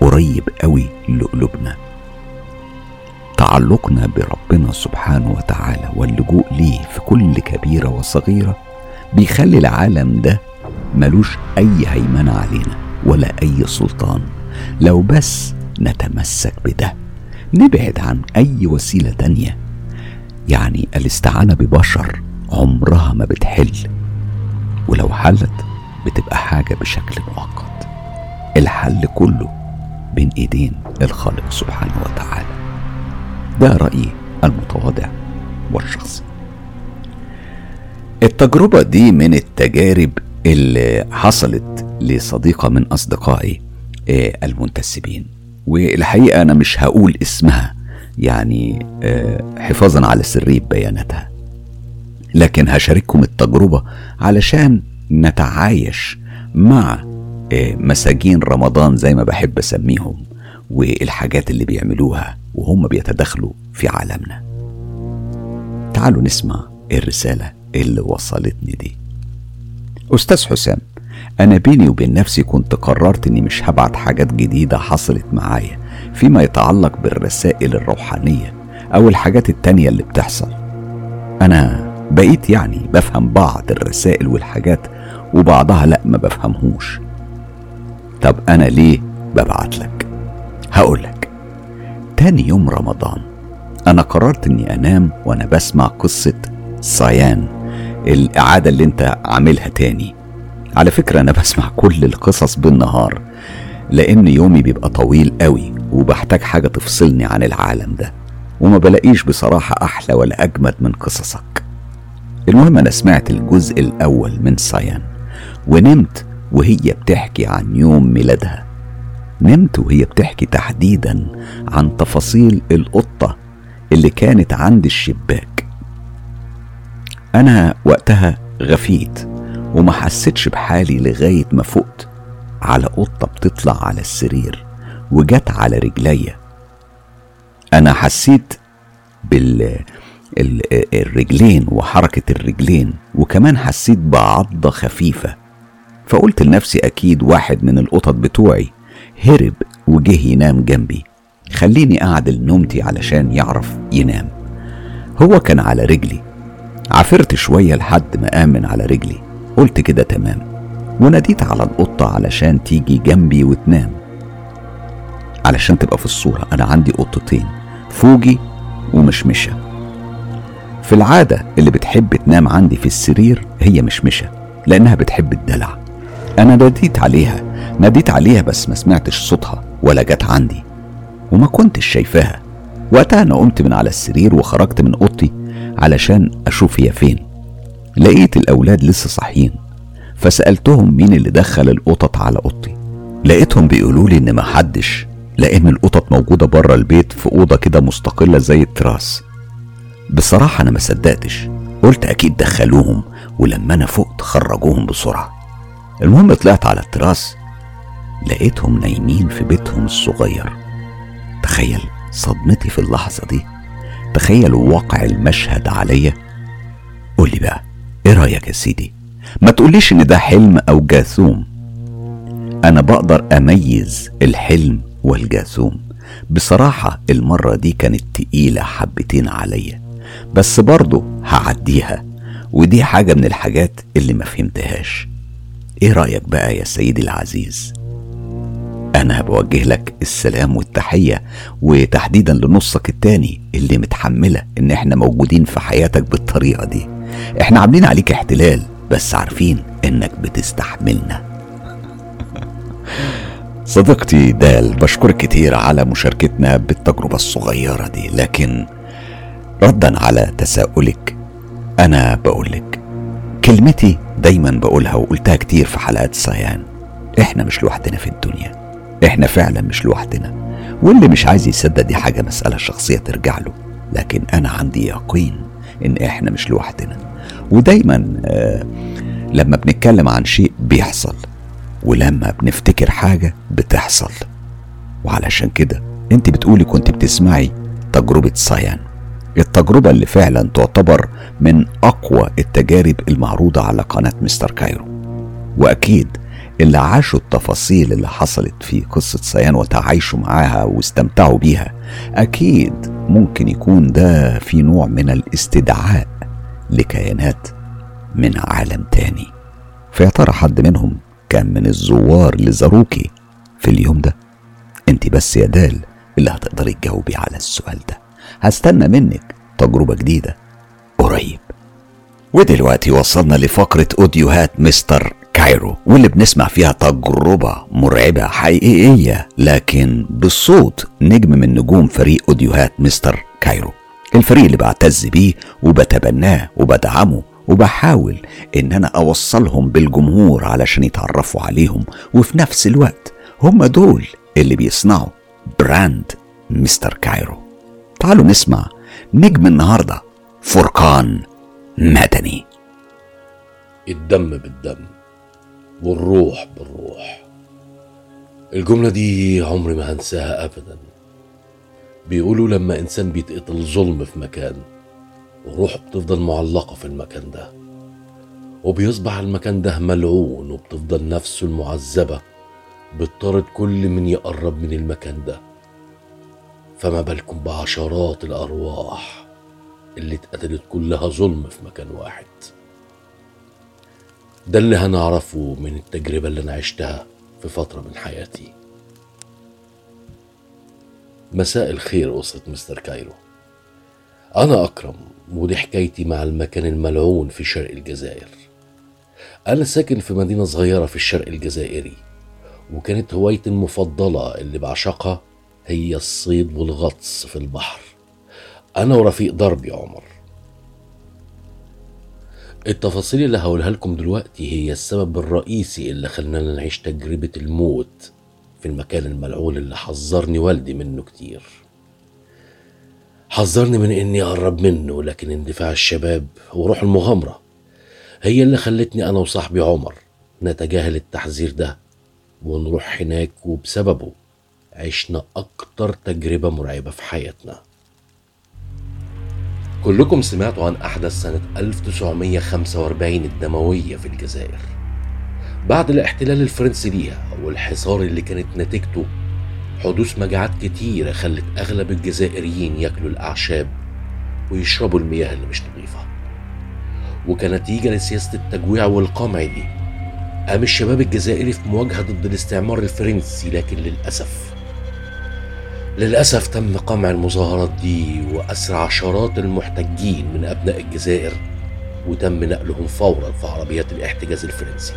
قريب قوي لقلوبنا، تعلقنا بربنا سبحانه وتعالى واللجوء ليه في كل كبيرة وصغيرة بيخلي العالم ده ملوش أي هيمنة علينا ولا أي سلطان. لو بس نتمسك بده نبعد عن أي وسيلة تانية. يعني الاستعانة ببشر عمرها ما بتحل، ولو حلت بتبقى حاجة بشكل مؤقت. الحل كله بين ايدين الخالق سبحانه وتعالى. ده رأيي المتواضع والشخصي. التجربة دي من التجارب اللي حصلت لصديقة من أصدقائي المنتسبين، والحقيقة أنا مش هقول اسمها يعني حفاظا على سرية بياناتها، لكن هشارككم التجربة علشان نتعايش مع مساجين رمضان زي ما بحب اسميهم والحاجات اللي بيعملوها وهم بيتدخلوا في عالمنا. تعالوا نسمع الرسالة اللي وصلتني دي. أستاذ حسام، أنا بيني وبين نفسي كنت قررت أني مش هبعت حاجات جديدة حصلت معايا فيما يتعلق بالرسائل الروحانية أو الحاجات التانية اللي بتحصل. أنا بقيت يعني بفهم بعض الرسائل والحاجات وبعضها لأ ما بفهمهوش. طب أنا ليه ببعت لك؟ هقولك. تاني يوم رمضان أنا قررت أني أنام وأنا بسمع قصة سيان، الإعادة اللي أنت عاملها تاني. على فكرة أنا بسمع كل القصص بالنهار لأن يومي بيبقى طويل قوي وبحتاج حاجة تفصلني عن العالم ده، وما بلاقيش بصراحة أحلى ولا أجمد من قصصك. المهم أنا سمعت الجزء الأول من سيان ونمت وهي بتحكي عن يوم ميلادها. نمت وهي بتحكي تحديدا عن تفاصيل القطة اللي كانت عند الشباك. أنا وقتها غفيت وما حسيتش بحالي لغاية ما فقت على قطة بتطلع على السرير وجت على رجليا. أنا حسيت بالرجلين وحركة الرجلين، وكمان حسيت بعضة خفيفة، فقلت لنفسي أكيد واحد من القطط بتوعي هرب وجه ينام جنبي، خليني أعدل نومتي علشان يعرف ينام. هو كان على رجلي، عفرت شوية لحد ما قام من على رجلي، قلت كده تمام، وناديت على القطة علشان تيجي جنبي وتنام. علشان تبقى في الصورة، أنا عندي قطتين، فوجي ومشمشة. في العادة اللي بتحب تنام عندي في السرير هي مشمشة لأنها بتحب الدلع. أنا ناديت عليها بس ما سمعتش صوتها ولا جت عندي وما كنتش شايفاها. وقتها أنا قمت من على السرير وخرجت من أوضتي علشان أشوف هي فين. لقيت الأولاد لسه صاحيين، فسألتهم مين اللي دخل القطط على أوضتي. لقيتهم بيقولولي إن ما حدش، لأن القطط موجودة بره البيت في أوضة كده مستقلة زي التراس. بصراحة أنا ما صدقتش، قلت أكيد دخلوهم، ولما أنا فقت خرجوهم بسرعة. المهم طلعت على التراس لقيتهم نايمين في بيتهم الصغير. تخيل صدمتي في اللحظة دي، تخيل واقع المشهد عليا. قولي بقى إيه رأيك يا سيدي؟ ما تقوليش إن ده حلم أو جاثوم. أنا بقدر أميز الحلم والجاثوم. بصراحة المرة دي كانت تقيلة حبتين عليا، بس برضو هعديها، ودي حاجة من الحاجات اللي ما فهمتهاش. ايه رأيك بقى يا سيدي العزيز؟ انا بوجه لك السلام والتحية، وتحديدا لنصك التاني اللي متحملة ان احنا موجودين في حياتك بالطريقة دي. احنا عاملين عليك احتلال، بس عارفين انك بتستحملنا. صديقتي دال، بشكرك كتير على مشاركتنا بالتجربة الصغيرة دي. لكن ردا على تساؤلك، أنا بقولك كلمتي دايما بقولها وقلتها كتير في حلقات سيان، إحنا مش لوحدنا في الدنيا، إحنا فعلا مش لوحدنا. واللي مش عايز يصدق دي حاجة مسألة شخصية ترجع له، لكن أنا عندي يقين إن إحنا مش لوحدنا. ودايما لما بنتكلم عن شيء بيحصل، ولما بنفتكر حاجة بتحصل. وعلشان كده انت بتقولي كنت بتسمعي تجربة سيان، التجربة اللي فعلا تعتبر من أقوى التجارب المعروضة على قناة مستر كايرو. وأكيد اللي عاشوا التفاصيل اللي حصلت في قصة سيان وتعايشوا معاها واستمتعوا بيها، أكيد ممكن يكون ده في نوع من الاستدعاء لكيانات من عالم تاني. فيا ترى حد منهم كان من الزوار اللي زاروكي في اليوم ده؟ انت بس يا دال اللي هتقدري تجاوبي على السؤال ده. هستنى منك تجربة جديدة قريب. ودلوقتي وصلنا لفقرة اوديوهات مستر كايرو، واللي بنسمع فيها تجربة مرعبة حقيقية لكن بالصوت، نجم من نجوم فريق اوديوهات مستر كايرو، الفريق اللي بعتز بيه وبتبناه وبدعمه، وبحاول ان انا اوصلهم بالجمهور علشان يتعرفوا عليهم. وفي نفس الوقت هم دول اللي بيصنعوا براند مستر كايرو. تعالوا نسمع نجم النهاردة، فرقان مدني. الدم بالدم والروح بالروح، الجملة دي عمري ما هنساها ابدا. بيقولوا لما انسان بيتقتل ظلم في مكان، وروحه بتفضل معلقة في المكان ده، وبيصبح المكان ده ملعون، وبتفضل نفسه المعذبة بتطارد كل من يقرب من المكان ده. فما بالكم بعشرات الأرواح اللي اتقتلت كلها ظلم في مكان واحد. ده اللي هنعرفه من التجربة اللي أنا عشتها في فترة من حياتي. مساء الخير أسرة مستر كايرو، أنا أكرم، ودي حكايتي مع المكان الملعون في شرق الجزائر. أنا ساكن في مدينة صغيرة في الشرق الجزائري، وكانت هوايتي المفضلة اللي بعشقها هي الصيد والغطس في البحر، أنا ورفيق دربي عمر. التفاصيل اللي هقولها لكم دلوقتي هي السبب الرئيسي اللي خلنا نعيش تجربة الموت في المكان الملعون اللي حذرني والدي منه كتير. حذرني من اني اقرب منه، لكن اندفاع الشباب وروح المغامرة هي اللي خلتني انا وصاحبي عمر نتجاهل التحذير ده ونروح هناك، وبسببه عشنا اكتر تجربة مرعبة في حياتنا. كلكم سمعتوا عن احداث سنة 1945 الدموية في الجزائر بعد الاحتلال الفرنسي ليها، والحصار اللي كانت نتيجته حدوث مجاعات كتيرة خلت اغلب الجزائريين ياكلوا الاعشاب ويشربوا المياه اللي مش نظيفة. وكنتيجة لسياسة التجويع والقمع دي قام الشباب الجزائري في مواجهة ضد الاستعمار الفرنسي، لكن للأسف تم قمع المظاهرات دي وأسر عشرات المحتجين من أبناء الجزائر، وتم نقلهم فورا في عربيات الاحتجاز الفرنسي.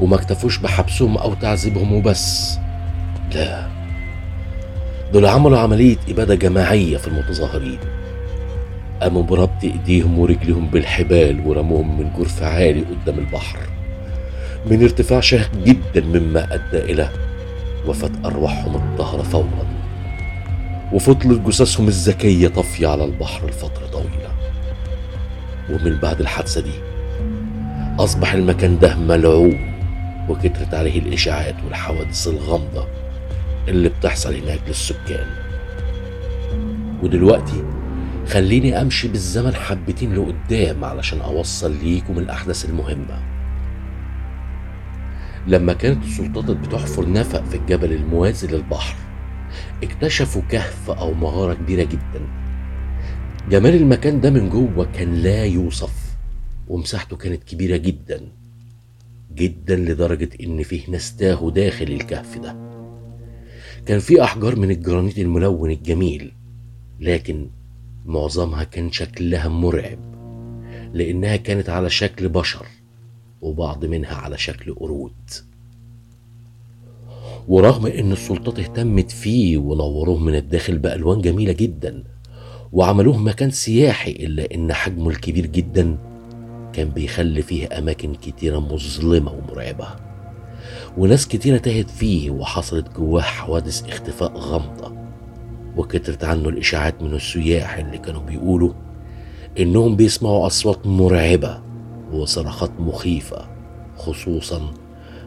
وما اكتفوش بحبسهم أو تعذيبهم وبس، لا دول عملوا عملية إبادة جماعية في المتظاهرين. قاموا بربط إيديهم ورجلهم بالحبال ورموهم من جرف عالي قدام البحر من ارتفاع شاهق جدا، مما أدى إلى وفاة أرواحهم الطاهرة فورا، وفضلت جثثهم الذكية طافية على البحر لفترة طويلة. ومن بعد الحادثة دي أصبح المكان ده ملعون، وكترت عليه الإشاعات والحوادث الغامضة اللي بتحصل هناك للسكان. ودلوقتي خليني أمشي بالزمن حبتين لقدام علشان أوصل ليكم الأحداث المهمة. لما كانت السلطات بتحفر نفق في الجبل الموازي للبحر، اكتشفوا كهف أو مغارة كبيرة جدا. جمال المكان ده من جوه كان لا يوصف، ومساحته كانت كبيرة جدا جدا لدرجة إن فيه ناس تاهوا داخل الكهف ده. كان فيه أحجار من الجرانيت الملون الجميل، لكن معظمها كان شكلها مرعب لأنها كانت على شكل بشر وبعض منها على شكل قرود. ورغم ان السلطات اهتمت فيه ونوروه من الداخل بألوان جميلة جدا وعملوه مكان سياحي، الا ان حجمه الكبير جدا كان بيخلي فيه اماكن كتيرة مظلمة ومرعبة، وناس كتيرة تاهت فيه وحصلت جواه حوادث اختفاء غامضة. وكترت عنه الاشاعات من السياح اللي كانوا بيقولوا انهم بيسمعوا اصوات مرعبة وصرخات مخيفة، خصوصا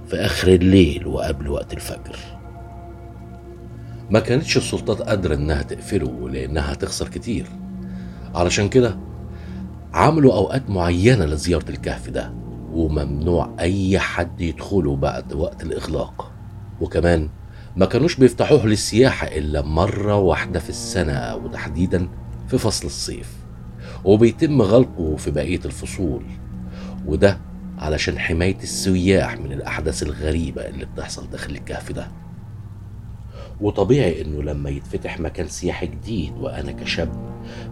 في آخر الليل وقبل وقت الفجر. ما كانتش السلطات قادرة انها تقفله لانها تخسر كتير، علشان كده عملوا اوقات معينة لزيارة الكهف ده، وممنوع اي حد يدخله بعد وقت الاغلاق. وكمان ما كانوش بيفتحوه للسياحة الا مرة واحدة في السنة، وتحديدا في فصل الصيف، وبيتم غلقه في بقية الفصول، وده علشان حماية السياح من الأحداث الغريبة اللي بتحصل داخل الكهف ده. وطبيعي إنه لما يتفتح مكان سياحي جديد، وأنا كشاب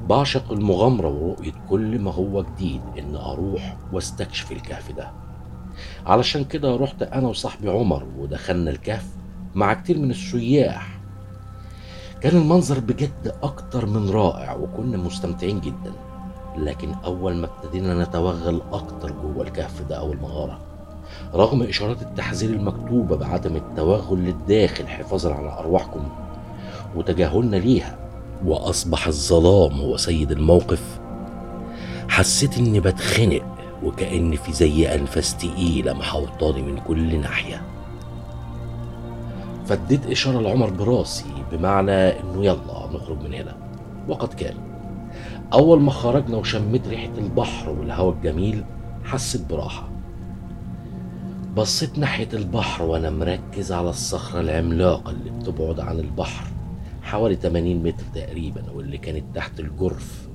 بعشق المغامرة ورؤية كل ما هو جديد، إن أروح واستكشف الكهف ده. علشان كده رحت أنا وصاحبي عمر ودخلنا الكهف مع كتير من السياح. كان المنظر بجد أكتر من رائع وكنا مستمتعين جدا، لكن أول ما ابتدينا نتوغل أكتر جوه الكهف ده أو المغارة، رغم إشارات التحذير المكتوبة بعدم التوغل للداخل حفاظا على أرواحكم وتجاهلنا ليها، وأصبح الظلام هو سيد الموقف، حسيت إني بتخنق، وكأن في زي أنفاس تقيلة محوطاني من كل ناحية. فاديت إشارة لعمر براسي بمعنى إنه يلا نخرج من هنا. وقد كان أول ما خرجنا وشمت ريحة البحر والهواء الجميل حسيت براحة. بصيت ناحية البحر وأنا مركز على الصخرة العملاقة اللي بتبعد عن البحر حوالي 80 متر تقريبا، واللي كانت تحت الجرف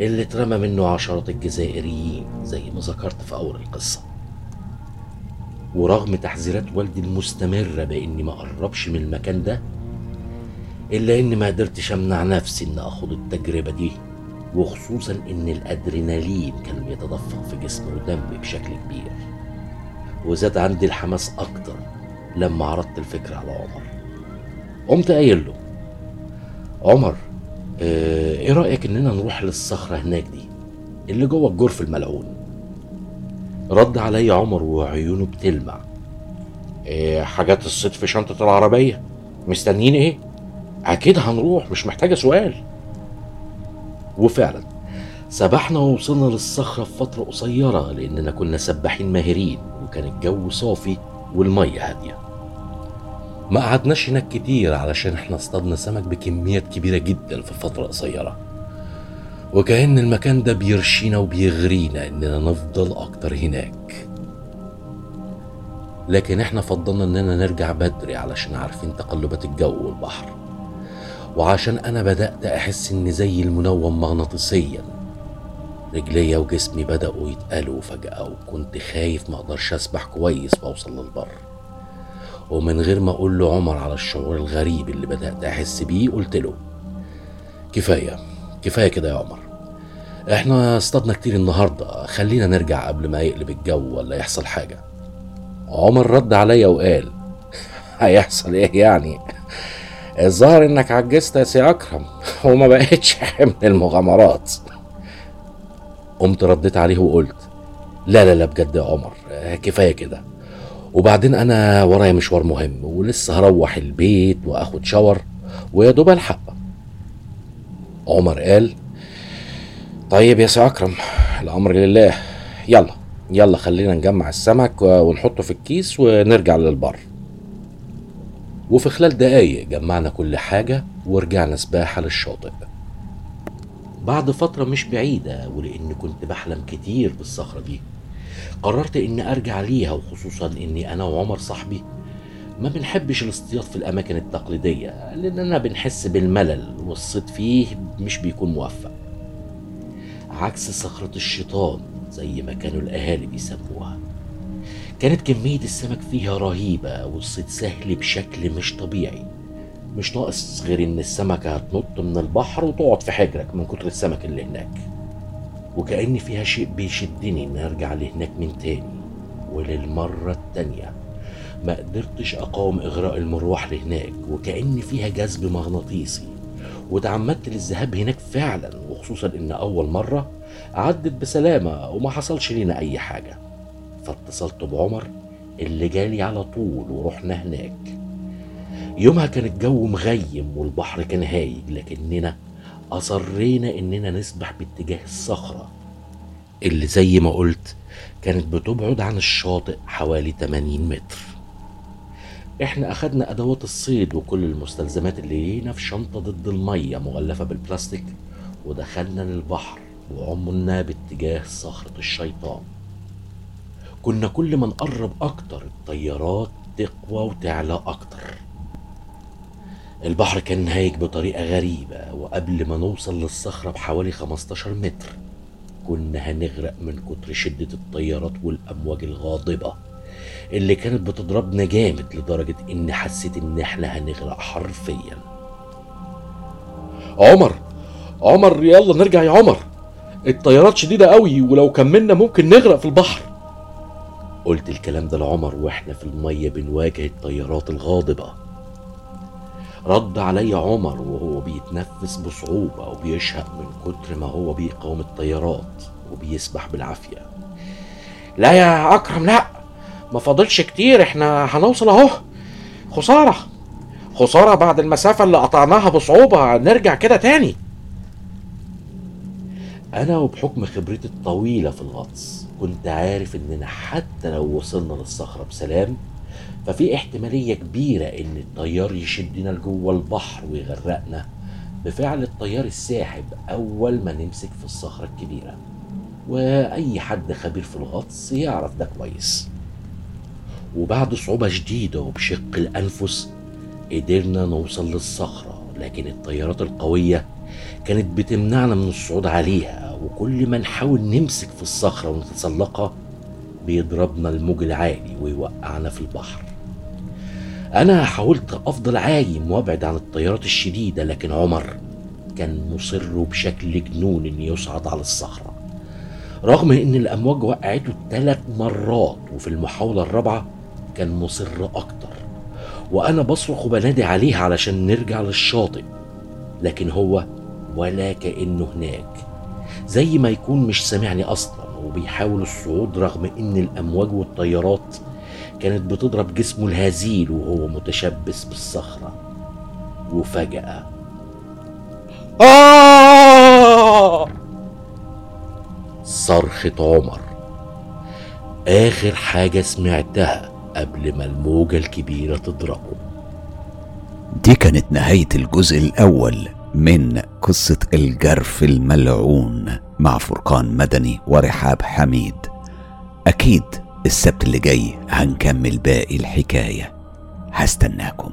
اللي اترمى منه عشرات الجزائريين زي ما ذكرت في أول القصة. ورغم تحذيرات والدي المستمرة بإني ما أقربش من المكان ده، إلا إني ما قدرتش أمنع نفسي إن أخوض التجربة دي، وخصوصا إن الأدرينالين كان بيتدفق في جسمي ودمي بشكل كبير. وزاد عندي الحماس أكتر لما عرضت الفكرة على عمر. قمت قايل له عمر إيه رأيك إننا نروح للصخرة هناك دي اللي جوه الجرف الملعون؟ رد علي عمر وعيونه بتلمع، حاجات الصيد في شنطة العربية. مستنيين ايه؟ اكيد هنروح، مش محتاجة سؤال. وفعلا سبحنا ووصلنا للصخرة في فترة قصيرة، لأننا كنا سباحين ماهرين وكان الجو صافي والمية هادية. ما قعدناش هناك كتير علشان احنا اصطادنا سمك بكميات كبيرة جدا في فترة قصيرة، وكأن المكان ده بيرشينا وبيغرينا اننا نفضل اكتر هناك. لكن احنا فضلنا اننا نرجع بدري علشان عارفين تقلبات الجو والبحر، وعشان انا بدأت احس اني زي المنوم مغناطيسيا. رجليا وجسمي بدأوا يتقلوا فجأة، وكنت خايف ما اقدرش اسبح كويس واوصل للبر. ومن غير ما اقول له عمر على الشعور الغريب اللي بدأت احس بيه، قلت له كفاية كده يا عمر، احنا اصطادنا كتير النهاردة، خلينا نرجع قبل ما يقلب الجو ولا يحصل حاجة. عمر رد عليا وقال هيحصل ايه يعني؟ الظاهر انك عجزت يا سي اكرم وما بقتش حمل المغامرات. قمت رديت عليه وقلت لا لا لا بجد يا عمر، كفاية كده، وبعدين انا ورايا مشوار مهم ولسه هروح البيت واخد شاور ويا دوب الحق. عمر قال طيب يا سي اكرم، الامر لله، يلا خلينا نجمع السمك ونحطه في الكيس ونرجع للبر. وفي خلال دقايق جمعنا كل حاجة ورجعنا سباحة للشاطئ. بعد فترة مش بعيدة، ولأن كنت بحلم كتير بالصخرة دي، قررت اني ارجع ليها، وخصوصا اني انا وعمر صاحبي ما بنحبش الاصطياد في الاماكن التقليدية لاننا بنحس بالملل والصيد فيه مش بيكون موفق، عكس صخرة الشيطان زي ما كانوا الاهالي بيسموها. كانت كمية السمك فيها رهيبة والصيد سهل بشكل مش طبيعي، مش ناقص غير ان السمكة هتنط من البحر وتقعد في حجرك من كتر السمك اللي هناك. وكأن فيها شيء بيشدني ان ارجع لهناك من تاني، وللمرة التانية ما قدرتش اقاوم اغراء المروح لهناك، وكأن فيها جذب مغناطيسي، وتعمدت للذهاب هناك فعلا، وخصوصا ان اول مرة عدت بسلامة وما حصلش لينا اي حاجة. فاتصلت بعمر اللي جالي على طول ورحنا هناك. يومها كان الجو مغيم والبحر كان هايج، لكننا اصرينا اننا نسبح باتجاه الصخرة اللي زي ما قلت كانت بتبعد عن الشاطئ حوالي 80 متر. احنا اخدنا ادوات الصيد وكل المستلزمات اللي لينا في شنطة ضد المية مغلفة بالبلاستيك، ودخلنا للبحر وعملنا باتجاه صخرة الشيطان. كنا كل ما نقرب اكتر الطيارات تقوى وتعلى اكتر. البحر كان هايج بطريقة غريبة، وقبل ما نوصل للصخرة بحوالي 15 متر كنا هنغرق من كتر شدة الطيارات والأمواج الغاضبة اللي كانت بتضربنا جامد، لدرجة إن حسيت إن إحنا هنغرق حرفيا. عمر يلا نرجع يا عمر، الطيارات شديدة قوي ولو كملنا ممكن نغرق في البحر. قلت الكلام ده لعمر وإحنا في المية بنواجه الطيارات الغاضبة. رد علي عمر وهو بيتنفس بصعوبة وبيشهق من كتر ما هو بيقاوم الطيارات وبيسبح بالعافية، لا يا أكرم لا، ما فاضلش كتير، احنا هنوصل اهو، خسارة بعد المسافة اللي قطعناها بصعوبة، نرجع كده تاني. انا وبحكم خبرتي الطويلة في الغطس كنت عارف اننا حتى لو وصلنا للصخرة بسلام ففي احتمالية كبيرة ان التيار يشدنا لجوه البحر ويغرقنا بفعل التيار الساحب اول ما نمسك في الصخرة الكبيرة، واي حد خبير في الغطس يعرف ده كويس. وبعد صعوبة شديدة وبشق الانفس قدرنا نوصل للصخرة، لكن التيارات القوية كانت بتمنعنا من الصعود عليها، وكل ما نحاول نمسك في الصخرة ونتسلقها بيضربنا الموج العالي ويوقعنا في البحر. انا حاولت افضل عايم وابعد عن التيارات الشديدة، لكن عمر كان مصر بشكل جنون ان يصعد على الصخرة رغم ان الامواج وقعته 3 مرات، وفي المحاولة الرابعة كان مصر اكتر، وانا بصرخ وبنادي عليه علشان نرجع للشاطئ، لكن هو ولا كأنه هناك، زي ما يكون مش سامعني اصلا، وبيحاول الصعود رغم ان الامواج والطيارات كانت بتضرب جسمه الهزيل وهو متشبث بالصخرة. وفجأة صرخة عمر، آخر حاجة سمعتها قبل ما الموجة الكبيرة تضربه. دي كانت نهاية الجزء الأول من قصة الجرف الملعون مع فرقان مدني ورحاب حميد. أكيد السبت اللي جاي هنكمل باقي الحكاية، هستناكم.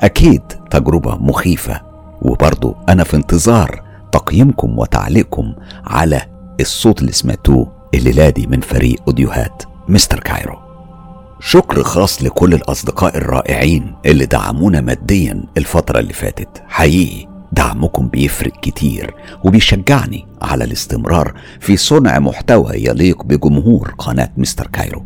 أكيد تجربة مخيفة، وبرضو أنا في انتظار تقييمكم وتعليقكم على الصوت اللي سمعتوه الليلة دي من فريق أوديوهات مستر كايرو. شكر خاص لكل الأصدقاء الرائعين اللي دعمونا ماديا الفترة اللي فاتت، حقيقي دعمكم بيفرق كتير وبيشجعني على الاستمرار في صنع محتوى يليق بجمهور قناة مستر كايرو.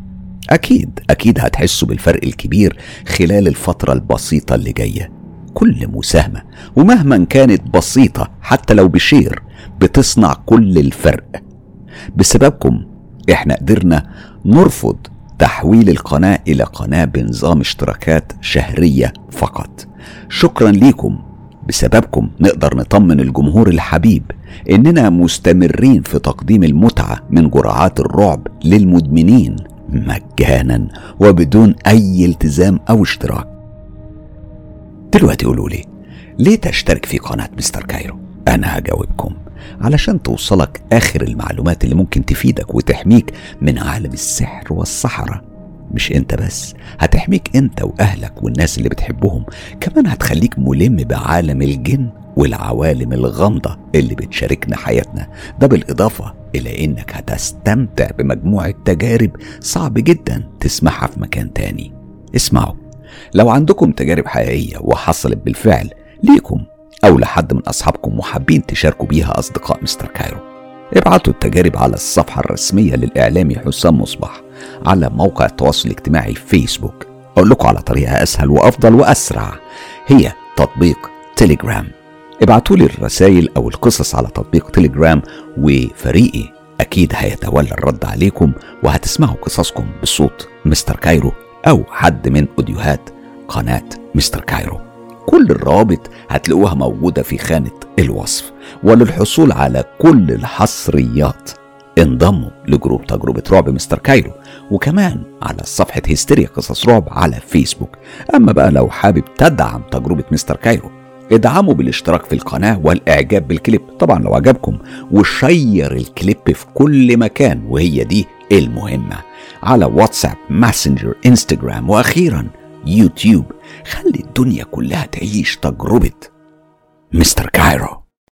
أكيد هتحسوا بالفرق الكبير خلال الفترة البسيطة اللي جاية. كل مساهمة ومهما كانت بسيطة حتى لو بشير بتصنع كل الفرق. بسببكم احنا قدرنا نرفض تحويل القناة الى قناة بنظام اشتراكات شهرية فقط. شكرا ليكم، بسببكم نقدر نطمن الجمهور الحبيب اننا مستمرين في تقديم المتعة من جرعات الرعب للمدمنين مجانا وبدون اي التزام او اشتراك. دلوقتي قولوا لي ليه تشترك في قناة مستر كايرو؟ انا هجاوبكم، علشان توصلك آخر المعلومات اللي ممكن تفيدك وتحميك من عالم السحر والصحراء. مش انت بس، هتحميك انت وأهلك والناس اللي بتحبهم، كمان هتخليك ملم بعالم الجن والعوالم الغامضة اللي بتشاركنا حياتنا. ده بالإضافة إلى انك هتستمتع بمجموعة تجارب صعب جدا تسمعها في مكان تاني. اسمعوا، لو عندكم تجارب حقيقية وحصلت بالفعل ليكم أو لحد من أصحابكم وحابين تشاركوا بيها أصدقاء مستر كايرو، ابعتوا التجارب على الصفحة الرسمية للإعلامي حسام مصباح على موقع التواصل الاجتماعي فيسبوك. أقول لكم على طريقة أسهل وأفضل وأسرع، هي تطبيق تيليجرام. ابعتوا لي الرسائل أو القصص على تطبيق تيليجرام، وفريقي أكيد هيتولى الرد عليكم، وهتسمعوا قصصكم بصوت مستر كايرو أو حد من أوديوهات قناة مستر كايرو. كل الروابط هتلاقوها موجودة في خانة الوصف. وللحصول على كل الحصريات انضموا لجروب تجربة رعب مستر كايرو، وكمان على صفحة هستيريا قصص رعب على فيسبوك. أما بقى لو حابب تدعم تجربة مستر كايرو، ادعموا بالاشتراك في القناة والإعجاب بالكليب طبعا لو عجبكم، وشير الكليب في كل مكان، وهي دي المهمة، على واتساب، ماسنجر، انستجرام، وأخيرا يوتيوب. خلي الدنيا كلها تعيش تجربة مستر كايرو.